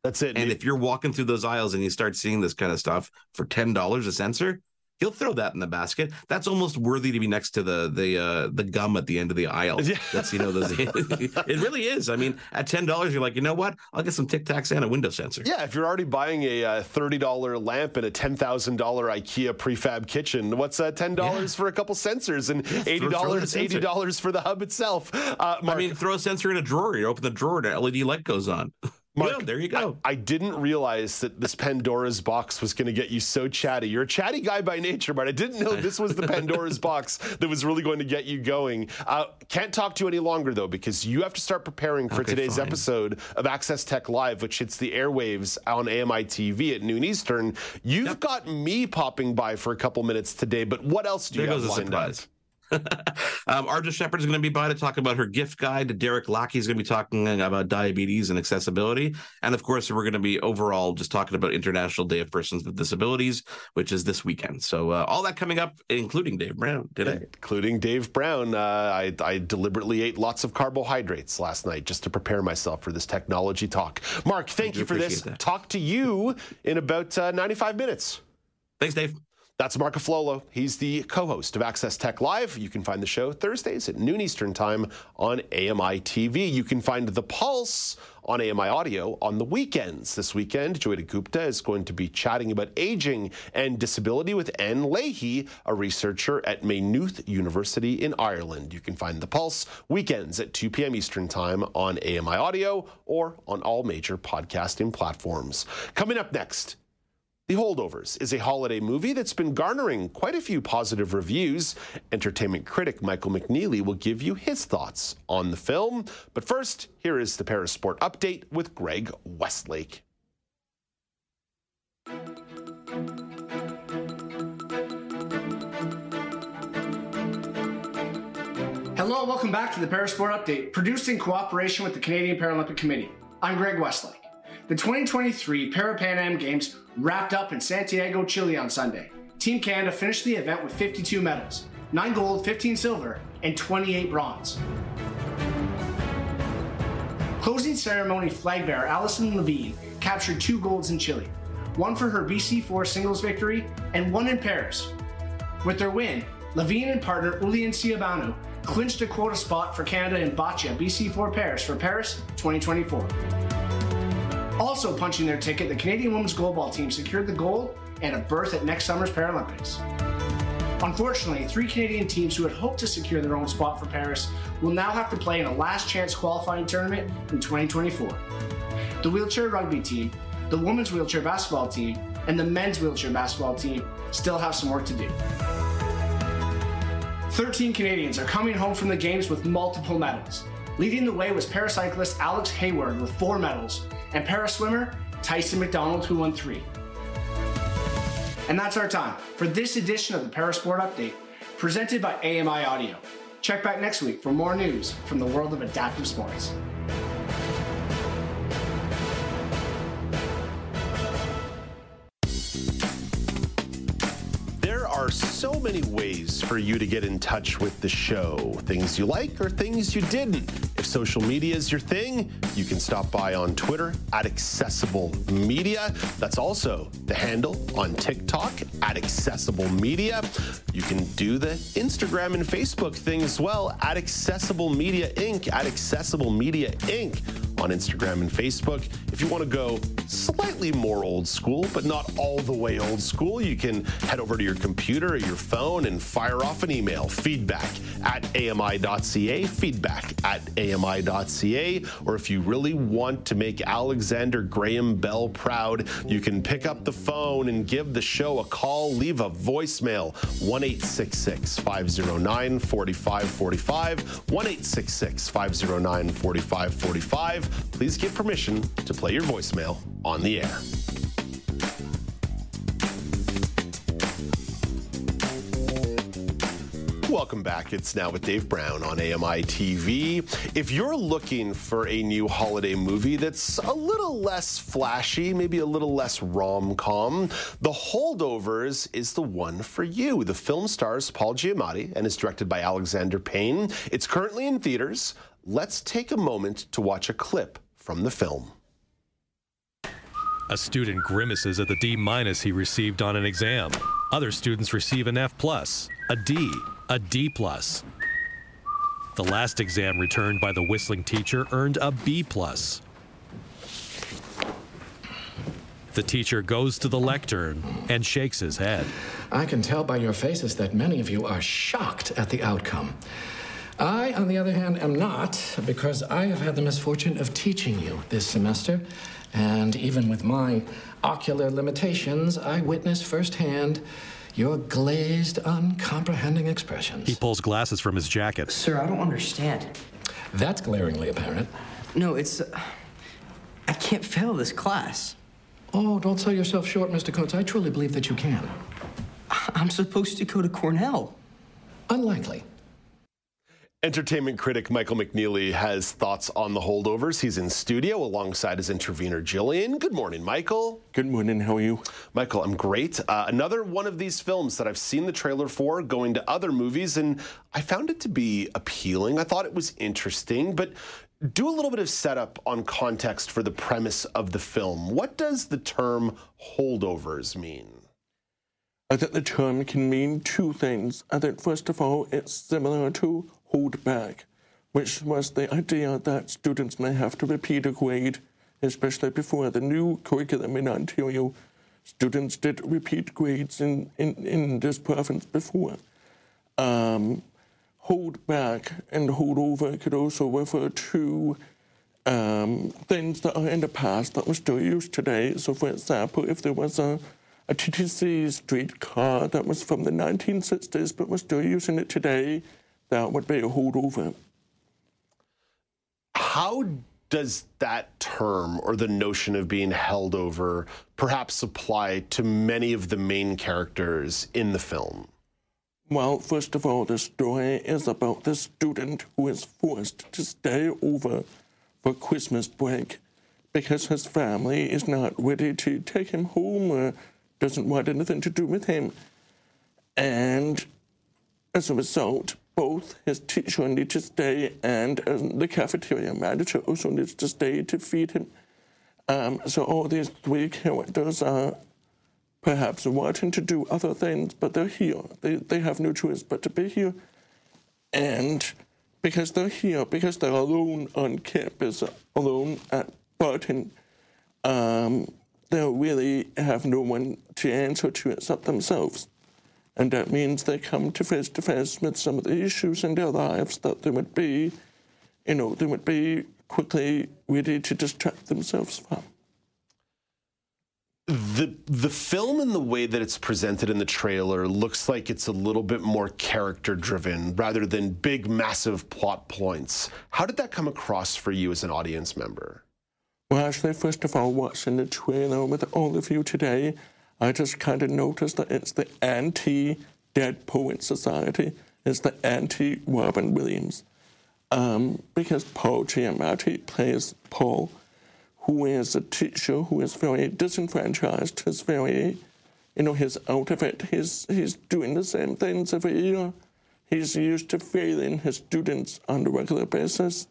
That's it. And if you're walking through those aisles and you start seeing this kind of stuff for ten dollars a sensor, he'll throw that in the basket. That's almost worthy to be next to the the uh, the gum at the end of the aisle. Yeah. That's, you know, those, it really is. I mean, at ten dollars, you're like, you know what? I'll get some Tic Tacs and a window sensor. Yeah, if you're already buying a uh, thirty dollars lamp and a ten thousand dollars IKEA prefab kitchen, what's uh, ten dollars yeah. for a couple sensors and yeah, eighty dollars, eighty dollars for the hub itself? Uh, Mark, I mean, throw a sensor in a drawer. You open the drawer and an L E D light goes on. Mark, well, there you go. I, I didn't realize that this Pandora's box was going to get you so chatty. You're a chatty guy by nature, but I didn't know this was the Pandora's box that was really going to get you going. Uh, can't talk to you any longer, though, because you have to start preparing for okay, today's fine. episode of Access Tech Live, which hits the airwaves on A M I T V at noon Eastern. You've yep. got me popping by for a couple minutes today, but what else do there you have lined surprise. up? um, Arja Shepherd's going to be by to talk about her gift guide. Derek Lackey's going to be talking about diabetes and accessibility. And, of course, we're going to be overall just talking about International Day of Persons with Disabilities, which is this weekend. So uh, all that coming up, including Dave Brown today. Yeah, including Dave Brown. Uh, I, I deliberately ate lots of carbohydrates last night just to prepare myself for this technology talk. Mark, thank you for this. That. Talk to you in about uh, ninety-five minutes. Thanks, Dave. That's Mark Aflolo. He's the co-host of Access Tech Live. You can find the show Thursdays at noon Eastern time on A M I T V. You can find The Pulse on A M I Audio on the weekends. This weekend, Joita Gupta is going to be chatting about aging and disability with Anne Leahy, a researcher at Maynooth University in Ireland. You can find The Pulse weekends at two p.m. Eastern time on A M I Audio or on all major podcasting platforms. Coming up next... The Holdovers is a holiday movie that's been garnering quite a few positive reviews. Entertainment critic Michael McNeely will give you his thoughts on the film. But first, here is the Paris Sport Update with Greg Westlake. Hello, welcome back to the Paris Sport Update, produced in cooperation with the Canadian Paralympic Committee. I'm Greg Westlake. The twenty twenty-three Para Pan Am Games wrapped up in Santiago, Chile on Sunday. Team Canada finished the event with fifty-two medals, nine gold, fifteen silver, and twenty-eight bronze. Closing ceremony flag bearer Alison Levine captured two golds in Chile, one for her B C four singles victory and one in Paris. With their win, Levine and partner Ulian Ciabanu clinched a quota spot for Canada in Boccia B C four Paris for Paris twenty twenty-four. Also punching their ticket, the Canadian women's goalball team secured the gold and a berth at next summer's Paralympics. Unfortunately, three Canadian teams who had hoped to secure their own spot for Paris will now have to play in a last-chance qualifying tournament in twenty twenty-four. The wheelchair rugby team, the women's wheelchair basketball team, and the men's wheelchair basketball team still have some work to do. thirteen Canadians are coming home from the games with multiple medals. Leading the way was paracyclist Alex Hayward with four medals, and paraswimmer Tyson McDonald, who won three. And that's our time for this edition of the Parasport Update, presented by A M I Audio. Check back next week for more news from the world of adaptive sports. There are so many ways for you to get in touch with the show. Things you like or things you didn't. If social media is your thing, you can stop by on Twitter at Accessible Media. That's also the handle on TikTok at Accessible Media. You can do the Instagram and Facebook thing as well at Accessible Media Incorporated at Accessible Media Incorporated on Instagram and Facebook. If you want to go slightly more old school, but not all the way old school, you can head over to your computer or your phone and fire off an email, feedback at A M I dot C A, feedback at A M I dot C A. Or if you really want to make Alexander Graham Bell proud, you can pick up the phone and give the show a call. Leave a voicemail, one eight six six, five oh nine, four five four five, one eight six six, five oh nine, four five four five. Please get permission to play your voicemail on the air. Welcome back. It's Now with Dave Brown on A M I T V. If you're looking for a new holiday movie that's a little less flashy, maybe a little less rom-com, The Holdovers is the one for you. The film stars Paul Giamatti and is directed by Alexander Payne. It's currently in theaters. Let's take a moment to watch a clip from the film. A student grimaces at the D minus he received on an exam. Other students receive an F plus, a D, a D plus. The last exam returned by the whistling teacher earned a B plus. The teacher goes to the lectern and shakes his head. I can tell by your faces that many of you are shocked at the outcome. I, on the other hand, am not, because I have had the misfortune of teaching you this semester, and even with my ocular limitations, I witnessed firsthand your glazed, uncomprehending expressions. He pulls glasses from his jacket. Sir, I don't understand. That's glaringly apparent. No, it's... Uh, I can't fail this class. Oh, don't sell yourself short, Mister Coates. I truly believe that you can. I'm supposed to go to Cornell. Unlikely. Entertainment critic Michael McNeely has thoughts on the holdovers. He's in studio alongside his intervener, Jillian. Good morning, Michael. Good morning. How are you? Michael, I'm great. Uh, another one of these films that I've seen the trailer for going to other movies, and I found it to be appealing. I thought it was interesting, but do a little bit of setup on context for the premise of the film. What does the term holdovers mean? I think the term can mean two things. I think, first of all, it's similar to hold back, which was the idea that students may have to repeat a grade, especially before the new curriculum in Ontario. Students did repeat grades in, in, in this province before. Um, hold back and hold over could also refer to um, things that are in the past that were still used today. So, for example, if there was a a T T C streetcar that was from the nineteen sixties but we're still using it today, that would be a holdover. How does that term or the notion of being held over perhaps apply to many of the main characters in the film? Well, first of all, the story is about the student who is forced to stay over for Christmas break because his family is not ready to take him home or doesn't want anything to do with him. And as a result, both his teacher needs to stay and uh, the cafeteria manager also needs to stay to feed him. Um, so all these three characters are perhaps wanting to do other things, but they're here. They, they have no choice but to be here. And because they're here, because they're alone on campus, alone at Barton, um, they really have no one to answer to except themselves. And that means they come to face-to-face with some of the issues in their lives that they would be, you know, they would be quickly ready to distract themselves from. The, the film and the way that it's presented in the trailer looks like it's a little bit more character-driven rather than big, massive plot points. How did that come across for you as an audience member? Well, actually, first of all, watching the trailer with all of you today, I just kind of noticed that it's the anti-Dead Poet Society. It's the anti-Robin Williams. Um, because Paul Giamatti plays Paul, who is a teacher who is very disenfranchised. He's very, you know, he's out of it. He's, he's doing the same things every year. He's used to failing his students on a regular basis.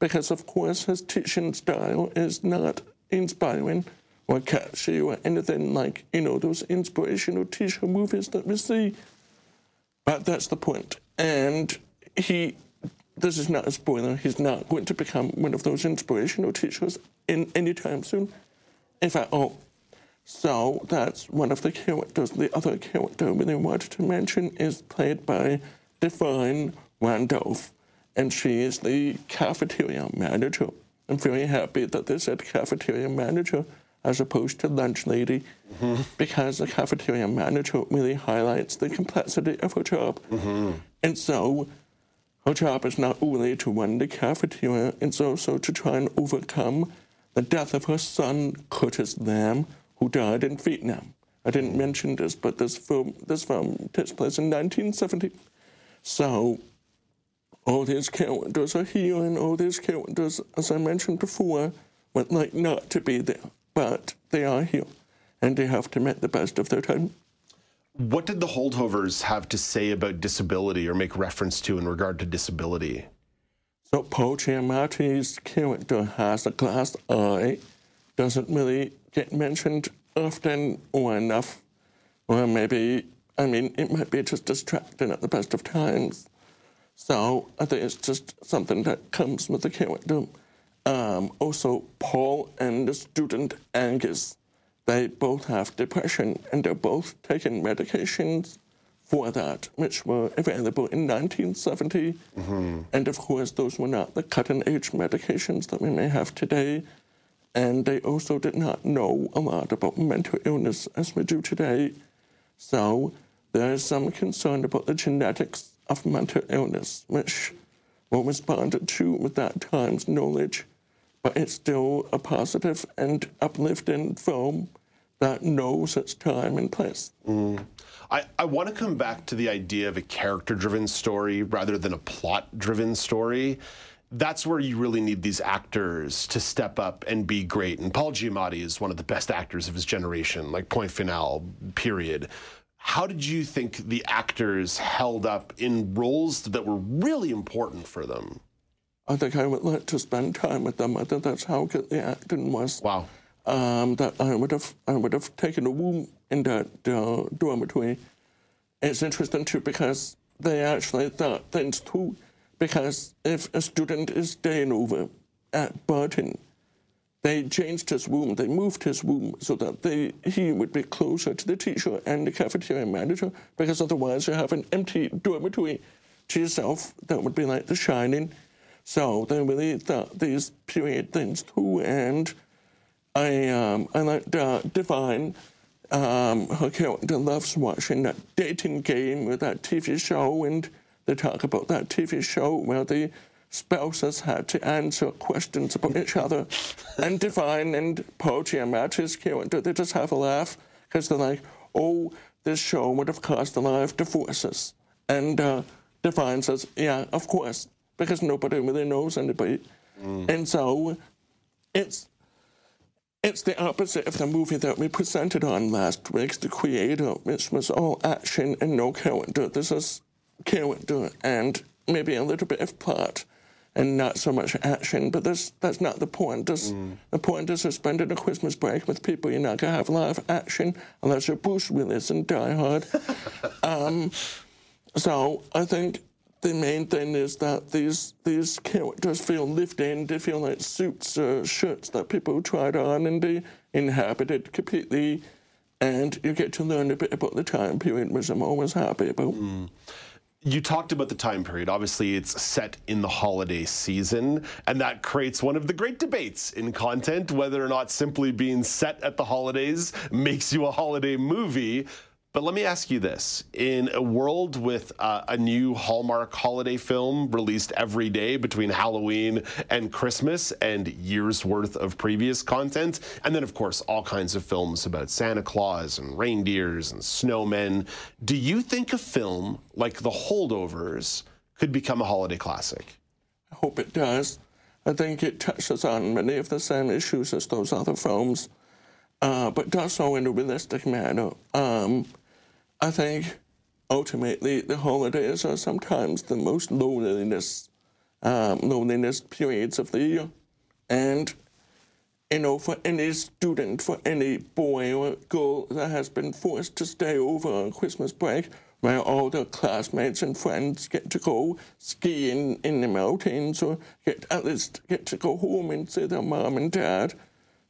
Because, of course, his teaching style is not inspiring or catchy or anything like, you know, those inspirational teacher movies that we see. But that's the point. And he, this is not a spoiler, he's not going to become one of those inspirational teachers in any time soon, if at all. So that's one of the characters. The other character I really wanted to mention is played by Divine Randolph. And she is the cafeteria manager. I'm very happy that they said cafeteria manager as opposed to lunch lady, mm-hmm. because the cafeteria manager really highlights the complexity of her job. Mm-hmm. And so her job is not only to run the cafeteria, it's also to try and overcome the death of her son, Curtis Lamb, who died in Vietnam. I didn't mention this, but this film, this film takes place in nineteen seventy. So all these characters are here, and all these characters, as I mentioned before, would like not to be there. But they are here, and they have to make the best of their time. What did the holdovers have to say about disability or make reference to in regard to disability? So Paul Giamatti's character has a glass eye, doesn't really get mentioned often or enough, or maybe, I mean, it might be just distracting at the best of times. So I think it's just something that comes with the character. Um, also, Paul and the student Angus, they both have depression and they're both taking medications for that, which were available in nineteen seventy. Mm-hmm. And of course, those were not the cutting-edge medications that we may have today. And they also did not know a lot about mental illness as we do today. So there is some concern about the genetics of mental illness, which were responded to with that time's knowledge. But it's still a positive and uplifting film that knows its time and place. Mm. I, I want to come back to the idea of a character-driven story rather than a plot-driven story. That's where you really need these actors to step up and be great. And Paul Giamatti is one of the best actors of his generation, like point final, period. How did you think the actors held up in roles that were really important for them? I think I would like to spend time with them. I think that's how good the acting was. Wow. Um, that I would have I would have taken a room in that uh, dormitory. It's interesting, too, because they actually thought things through. Because if a student is staying over at Burton, they changed his room, they moved his room so that they, he would be closer to the teacher and the cafeteria manager, because otherwise you have an empty dormitory to yourself that would be like The Shining. So they really thought these period things through, and I um, I liked uh, Divine. Um, her character loves watching that dating game with that T V show, and they talk about that T V show where the spouses had to answer questions about each other. And Divine and Paul Giamatti's character, they just have a laugh because they're like, oh, this show would have caused a lot of divorces. And uh, Divine says, yeah, of course, because nobody really knows anybody. Mm. And so it's it's the opposite of the movie that we presented on last week, The Creator, which was all action and no character. This is character and maybe a little bit of plot and not so much action, but this, that's not the point. This, mm. The point is to spend a Christmas break with people. You're not going to have a lot of action unless you're Bruce Willis and Die Hard. um, so I think the main thing is that these these characters feel lived in. They feel like suits or shirts that people tried on and they inhabited completely, and you get to learn a bit about the time period, which I'm always happy about. Mm. You talked about the time period. Obviously, it's set in the holiday season, and that creates one of the great debates in content, whether or not simply being set at the holidays makes you a holiday movie. But let me ask you this. In a world with uh, a new Hallmark holiday film released every day between Halloween and Christmas and years' worth of previous content, and then, of course, all kinds of films about Santa Claus and reindeers and snowmen, do you think a film like The Holdovers could become a holiday classic? I hope it does. I think it touches on many of the same issues as those other films, uh, but does so in a realistic manner. Um, I think, ultimately, the holidays are sometimes the most loneliness, um, loneliness periods of the year. And, you know, for any student, for any boy or girl that has been forced to stay over on Christmas break, where all their classmates and friends get to go skiing in the mountains or get at least get to go home and see their mom and dad.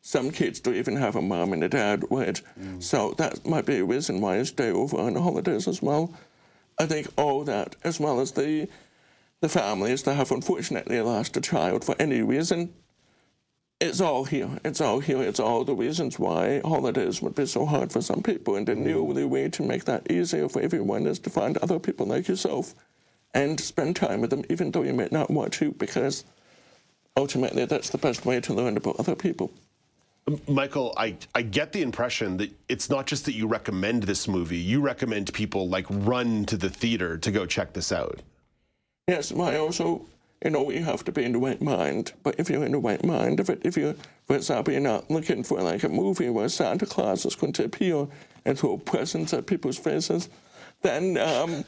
Some kids don't even have a mom and a dad, right? Mm. So that might be a reason why you stay over on holidays as well. I think all that, as well as the the families that have unfortunately lost a child for any reason, it's all here. It's all here. It's all the reasons why holidays would be so hard for some people. And then the only way to make that easier for everyone is to find other people like yourself and spend time with them, even though you may not want to, because ultimately that's the best way to learn about other people. Michael, I, I get the impression that it's not just that you recommend this movie. You recommend people, like, run to the theater to go check this out. Yes, well, I also, you know, you have to be in the right mind. But if you're in the right mind, if, it, if you're, for example, you're not looking for, like, a movie where Santa Claus is going to appear and throw presents at people's faces, then, um,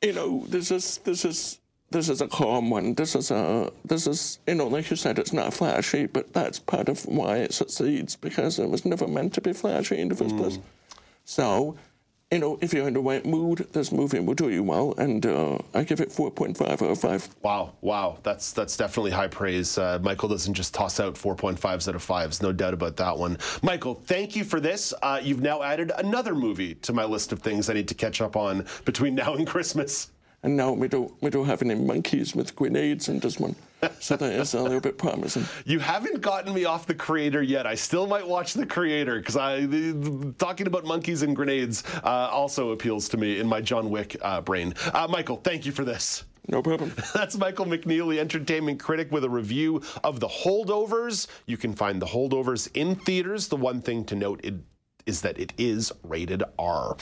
you know, this is this is... This is a calm one. This is, a, this is, you know, like you said, it's not flashy, but that's part of why it succeeds, because it was never meant to be flashy in the first mm. place. So you know, if you're in the right mood, this movie will do you well, and uh, I give it four point five out of five. Wow, wow, that's that's definitely high praise. Uh, Michael doesn't just toss out four point fives out of fives, no doubt about that one. Michael, thank you for this. Uh, you've now added another movie to my list of things I need to catch up on between now and Christmas. And now we don't we don't have any monkeys with grenades in this one. So that is a little bit promising. You haven't gotten me off The Creator yet. I still might watch The Creator, because I the, talking about monkeys and grenades uh, also appeals to me in my John Wick uh, brain. Uh, Michael, thank you for this. No problem. That's Michael McNeil, the entertainment critic, with a review of The Holdovers. You can find The Holdovers in theaters. The one thing to note it is that it is rated R.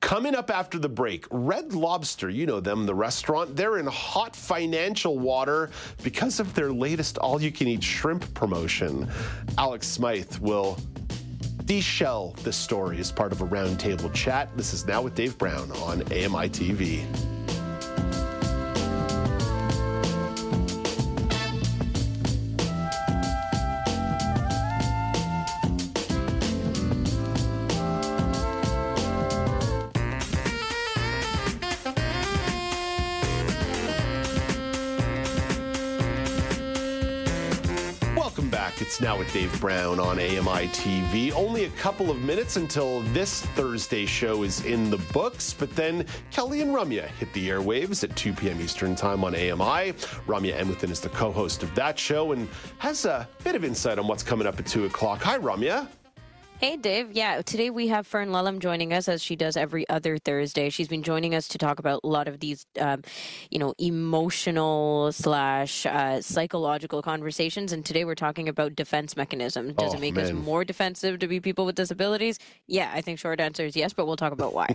Coming up after the break, Red Lobster, you know them, the restaurant, they're in hot financial water because of their latest all-you-can-eat shrimp promotion. Alex Smythe will de-shell this story as part of a roundtable chat. This is Now with Dave Brown on A M I T V. It's Now with Dave Brown on A M I T V. Only a couple of minutes until this Thursday show is in the books, but then Kelly and Ramya hit the airwaves at two p.m. Eastern Time on A M I. Ramya Emmethan is the co-host of that show and has a bit of insight on what's coming up at two o'clock. Hi, Ramya. Hey, Dave. Yeah, today we have Fern Lulham joining us, as she does every other Thursday. She's been joining us to talk about a lot of these, um, you know, emotional slash uh, psychological conversations. And today we're talking about defense mechanisms. Does oh, it make man. us more defensive to be people with disabilities? Yeah, I think short answer is yes, but we'll talk about why.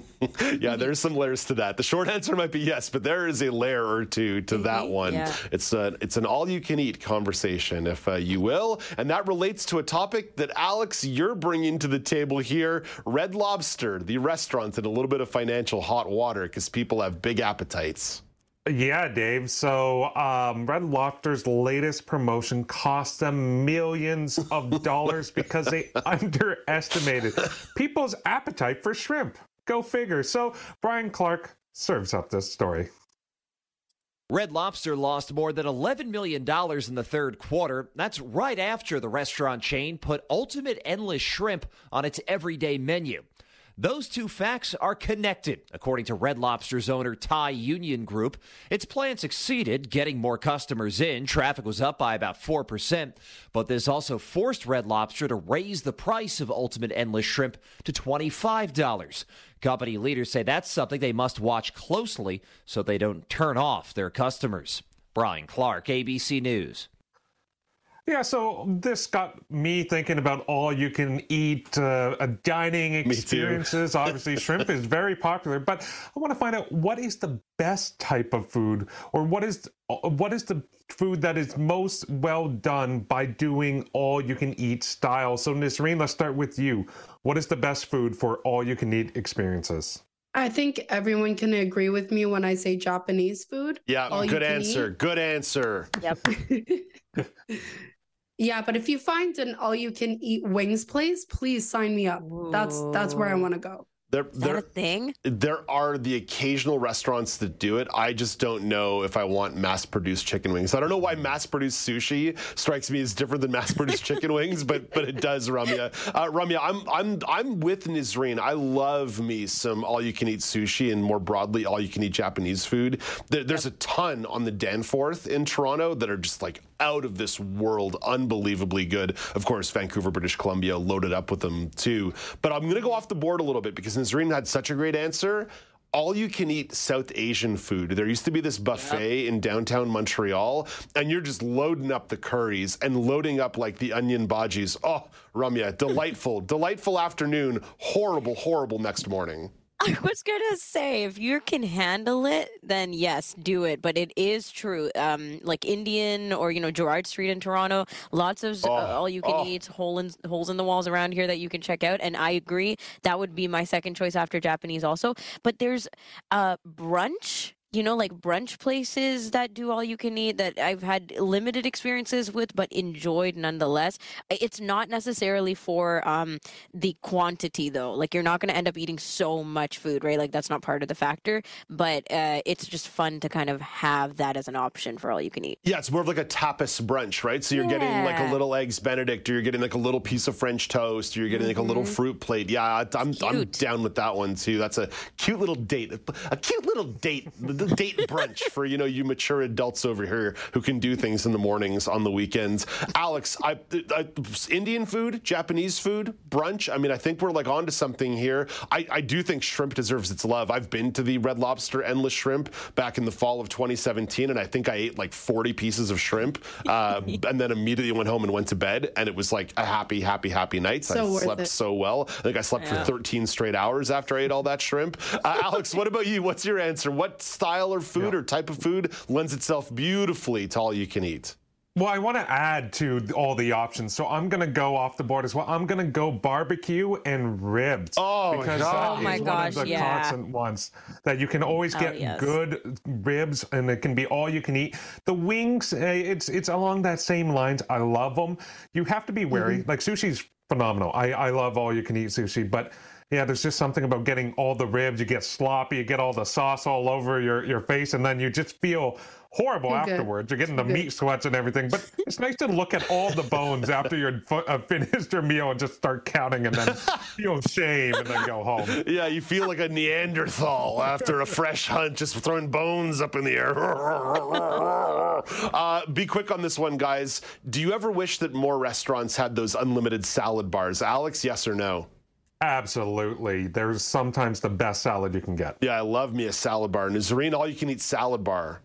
Yeah, there's some layers to that. The short answer might be yes, but there is a layer or two to mm-hmm. that one. Yeah. It's, a, it's an all-you-can-eat conversation, if uh, you will. And that relates to a topic that, Alex, you're bringing to the table here. Red Lobster, the restaurant, in a little bit of financial hot water because people have big appetites. Yeah, Dave. So um, Red Lobster's latest promotion cost them millions of dollars because they underestimated people's appetite for shrimp. Go figure. So Brian Clark serves up this story. Red Lobster lost more than eleven million dollars in the third quarter. That's right after the restaurant chain put Ultimate Endless Shrimp on its everyday menu. Those two facts are connected, according to Red Lobster's owner, Thai Union Group. Its plan succeeded, getting more customers in. Traffic was up by about four percent, but this also forced Red Lobster to raise the price of Ultimate Endless Shrimp to twenty-five dollars. Company leaders say that's something they must watch closely so they don't turn off their customers. Brian Clark, A B C News. Yeah, so this got me thinking about all-you-can-eat uh, dining experiences. Obviously, shrimp is very popular, but I want to find out what is the best type of food, or what is what is the food that is most well done by doing all-you-can-eat style. So, Nisreen, let's start with you. What is the best food for all-you-can-eat experiences? I think everyone can agree with me when I say Japanese food. Yeah, all good answer. Eat. Good answer. Yep. Yeah, but if you find an all-you-can-eat wings place, please sign me up. Ooh. That's that's where I want to go. There, Is that there, a thing? There are the occasional restaurants that do it. I just don't know if I want mass-produced chicken wings. I don't know why mass-produced sushi strikes me as different than mass-produced chicken wings, but but it does, Ramya. Uh, Ramya, I'm I'm I'm with Nisreen. I love me some all-you-can-eat sushi and more broadly all-you-can-eat Japanese food. There, there's yep. a ton on the Danforth in Toronto that are just like out of this world, unbelievably good. Of course, Vancouver, British Columbia, loaded up with them too. But I'm going to go off the board a little bit because Nisreen had such a great answer. All-you-can-eat South Asian food. There used to be this buffet yep. in downtown Montreal, and you're just loading up the curries and loading up, like, the onion bhajis. Oh, Ramya, delightful, delightful afternoon. Horrible, horrible next morning. I was going to say, if you can handle it, then yes, do it. But it is true. Um, like Indian or, you know, Gerrard Street in Toronto, lots of oh, uh, all-you-can-eat oh. hole in, holes in the walls around here that you can check out. And I agree. That would be my second choice after Japanese also. But there's uh, brunch. you know, like brunch places that do all you can eat that I've had limited experiences with, but enjoyed nonetheless. It's not necessarily for um, the quantity though. Like you're not going to end up eating so much food, right? Like that's not part of the factor, but uh, it's just fun to kind of have that as an option for all you can eat. Yeah. It's more of like a tapas brunch, right? So you're yeah. getting like a little eggs Benedict, or you're getting like a little piece of French toast, or you're getting mm-hmm. like a little fruit plate. Yeah. I'm, I'm down with that one too. That's a cute little date, a cute little date. Date brunch for, you know, you mature adults over here who can do things in the mornings, on the weekends. Alex, I, I, Indian food, Japanese food, brunch. I mean, I think we're like onto something here. I, I do think shrimp deserves its love. I've been to the Red Lobster Endless Shrimp back in the fall of twenty seventeen, and I think I ate like forty pieces of shrimp, uh, and then immediately went home and went to bed, and it was like a happy, happy, happy night. So I slept it. so well. I think I slept yeah. for thirteen straight hours after I ate all that shrimp. Uh, Alex, what about you? What's your answer? What style or food yeah. or type of food lends itself beautifully to all you can eat? Well, I want to add to all the options, so I'm going to go off the board as well. I'm going to go barbecue and ribs. Oh, because God. That oh my is gosh, one of the yeah. constant ones that you can always get oh, yes. good ribs, and it can be all you can eat. The wings, it's it's along that same lines. I love them. You have to be wary. Mm-hmm. Like sushi's phenomenal. I, I love all you can eat sushi, but yeah, there's just something about getting all the ribs. You get sloppy, you get all the sauce all over your, your face, and then you just feel horrible okay. afterwards. You're getting the okay. meat sweats and everything, but it's nice to look at all the bones after you're uh, finished your meal and just start counting and then feel shame and then go home. Yeah, you feel like a Neanderthal after a fresh hunt, just throwing bones up in the air. Uh, be quick on this one, guys. Do you ever wish that more restaurants had those unlimited salad bars? Alex, yes or no? Absolutely. There's sometimes the best salad you can get. Yeah, I love me a salad bar. Nazarene, all you can eat salad bar.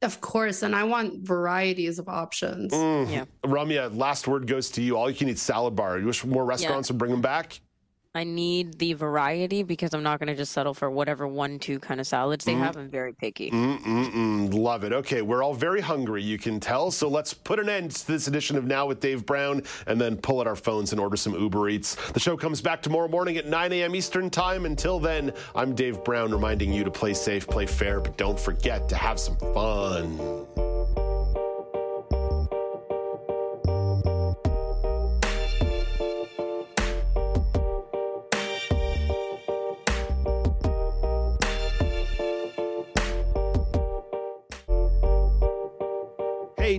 Of course, and I want varieties of options. Mm. Yeah. Ramya, last word goes to you. All you can eat salad bar. You wish more restaurants yeah. would bring them back? I need the variety because I'm not going to just settle for whatever one, two kind of salads they mm. have. I'm very picky. Mm-mm-mm. Love it. Okay, we're all very hungry, you can tell. So let's put an end to this edition of Now with Dave Brown and then pull out our phones and order some Uber Eats. The show comes back tomorrow morning at nine a.m. Eastern Time. Until then, I'm Dave Brown reminding you to play safe, play fair, but don't forget to have some fun. Hey,